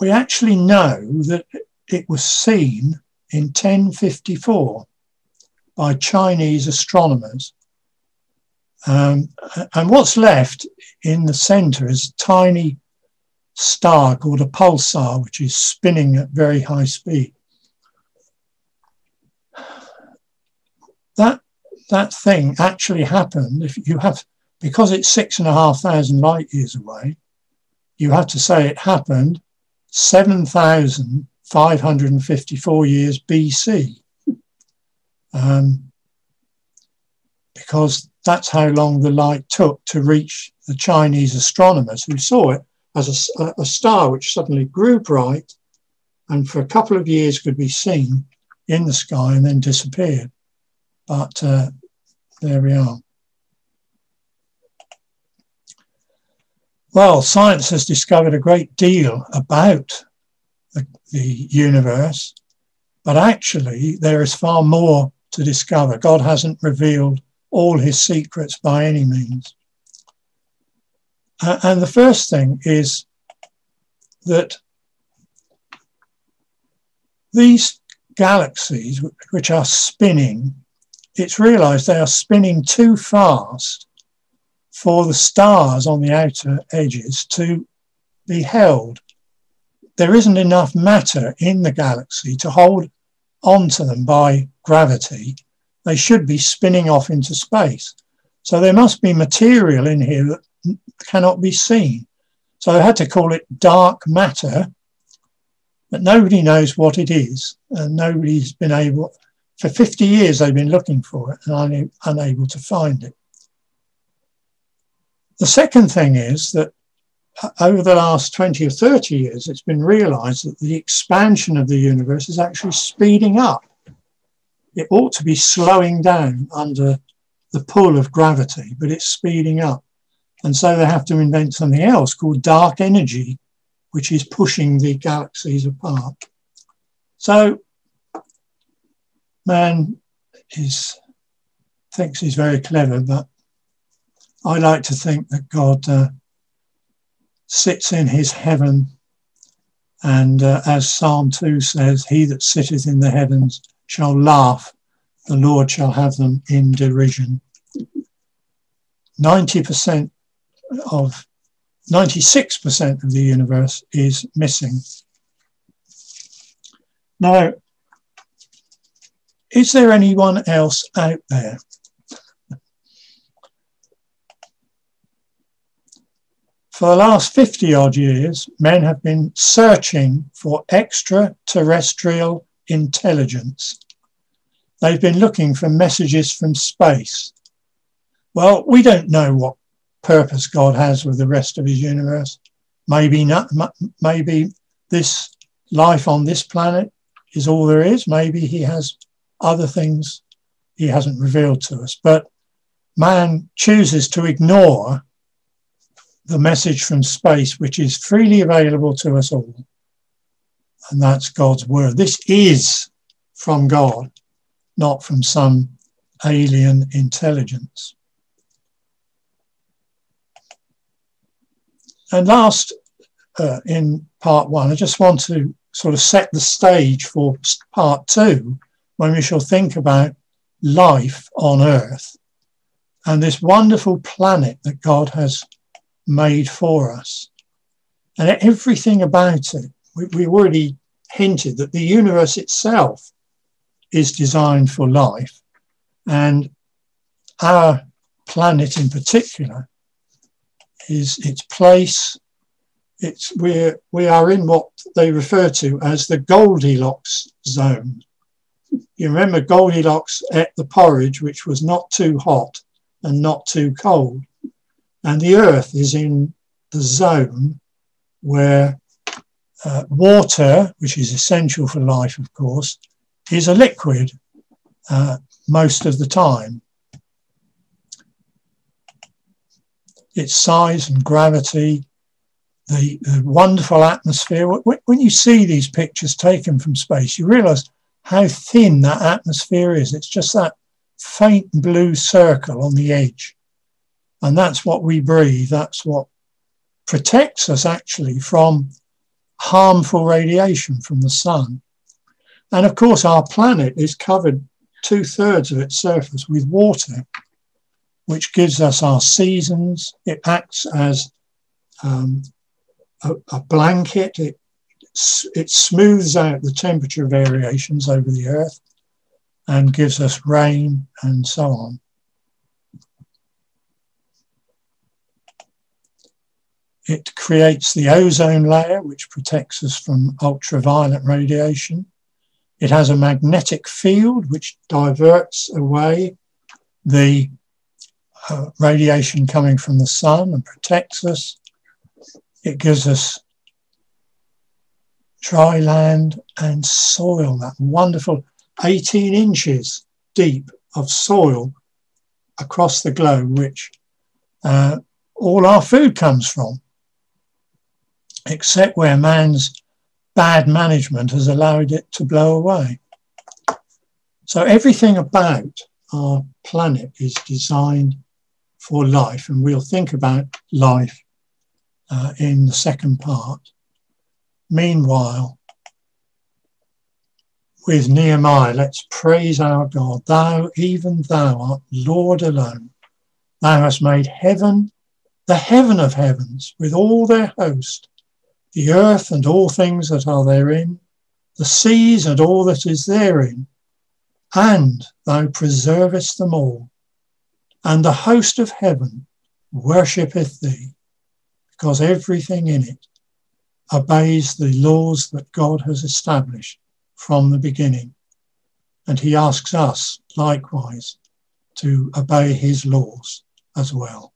we actually know that it was seen in ten fifty-four by Chinese astronomers. Um, and what's left in the centre is a tiny star called a pulsar, which is spinning at very high speed. That, that thing actually happened. If you have, because it's six and a half thousand light years away, you have to say it happened seven thousand five hundred fifty-four years B C. Um, because that's how long the light took to reach the Chinese astronomers who saw it as a, a star which suddenly grew bright and for a couple of years could be seen in the sky and then disappeared. But uh, there we are. Well, science has discovered a great deal about the, the universe, but actually there is far more to discover. God hasn't revealed all his secrets by any means. Uh, and the first thing is that these galaxies, which are spinning, it's realized they are spinning too fast for the stars on the outer edges to be held. There isn't enough matter in the galaxy to hold onto them by gravity. They should be spinning off into space. So there must be material in here that cannot be seen. So I had to call it dark matter, but nobody knows what it is, and nobody's been able, for fifty years they've been looking for it and unable to find it. The second thing is that over the last twenty or thirty years, it's been realized that the expansion of the universe is actually speeding up. It ought to be slowing down under the pull of gravity, but it's speeding up. And so they have to invent something else called dark energy, which is pushing the galaxies apart. So man is, thinks he's very clever, but I like to think that God uh, sits in his heaven, and uh, as Psalm two says, he that sitteth in the heavens shall laugh, the Lord shall have them in derision. ninety percent of, ninety-six percent of the universe is missing. Now, is there anyone else out there? For the last fifty odd years, men have been searching for extraterrestrial intelligence. They've been looking for messages from space. Well, we don't know what purpose God has with the rest of his universe. Maybe not, maybe this life on this planet is all there is. Maybe he has other things he hasn't revealed to us. But man chooses to ignore the message from space, which is freely available to us all. And that's God's word. This is from God, not from some alien intelligence. And last, uh, in part one, I just want to sort of set the stage for part two, when we shall think about life on Earth and this wonderful planet that God has made for us. And everything about it, we, we already hinted that the universe itself is designed for life, and our planet in particular is its place. It's we're we are in what they refer to as the Goldilocks zone. You remember Goldilocks ate the porridge which was not too hot and not too cold, and the Earth is in the zone where uh, water, which is essential for life, of course, is a liquid uh, most of the time. Its size and gravity, the, the wonderful atmosphere. When you see these pictures taken from space, you realise how thin that atmosphere is. It's just that faint blue circle on the edge. And that's what we breathe. That's what protects us actually from harmful radiation from the sun. And of course, our planet is covered two-thirds of its surface with water, which gives us our seasons. It acts as um, a, a blanket. It, it smooths out the temperature variations over the Earth and gives us rain and so on. It creates the ozone layer, which protects us from ultraviolet radiation. It has a magnetic field, which diverts away the Uh, radiation coming from the sun and protects us. It gives us dry land and soil, that wonderful eighteen inches deep of soil across the globe, which uh, all our food comes from, except where man's bad management has allowed it to blow away. So everything about our planet is designed for life, and we'll think about life uh, in the second part. Meanwhile, with Nehemiah, let's praise our God. Thou, even thou art Lord alone. Thou hast made heaven, the heaven of heavens, with all their host, the earth and all things that are therein, the seas and all that is therein, and thou preservest them all. And the host of heaven worshipeth thee, because everything in it obeys the laws that God has established from the beginning. And he asks us likewise to obey his laws as well.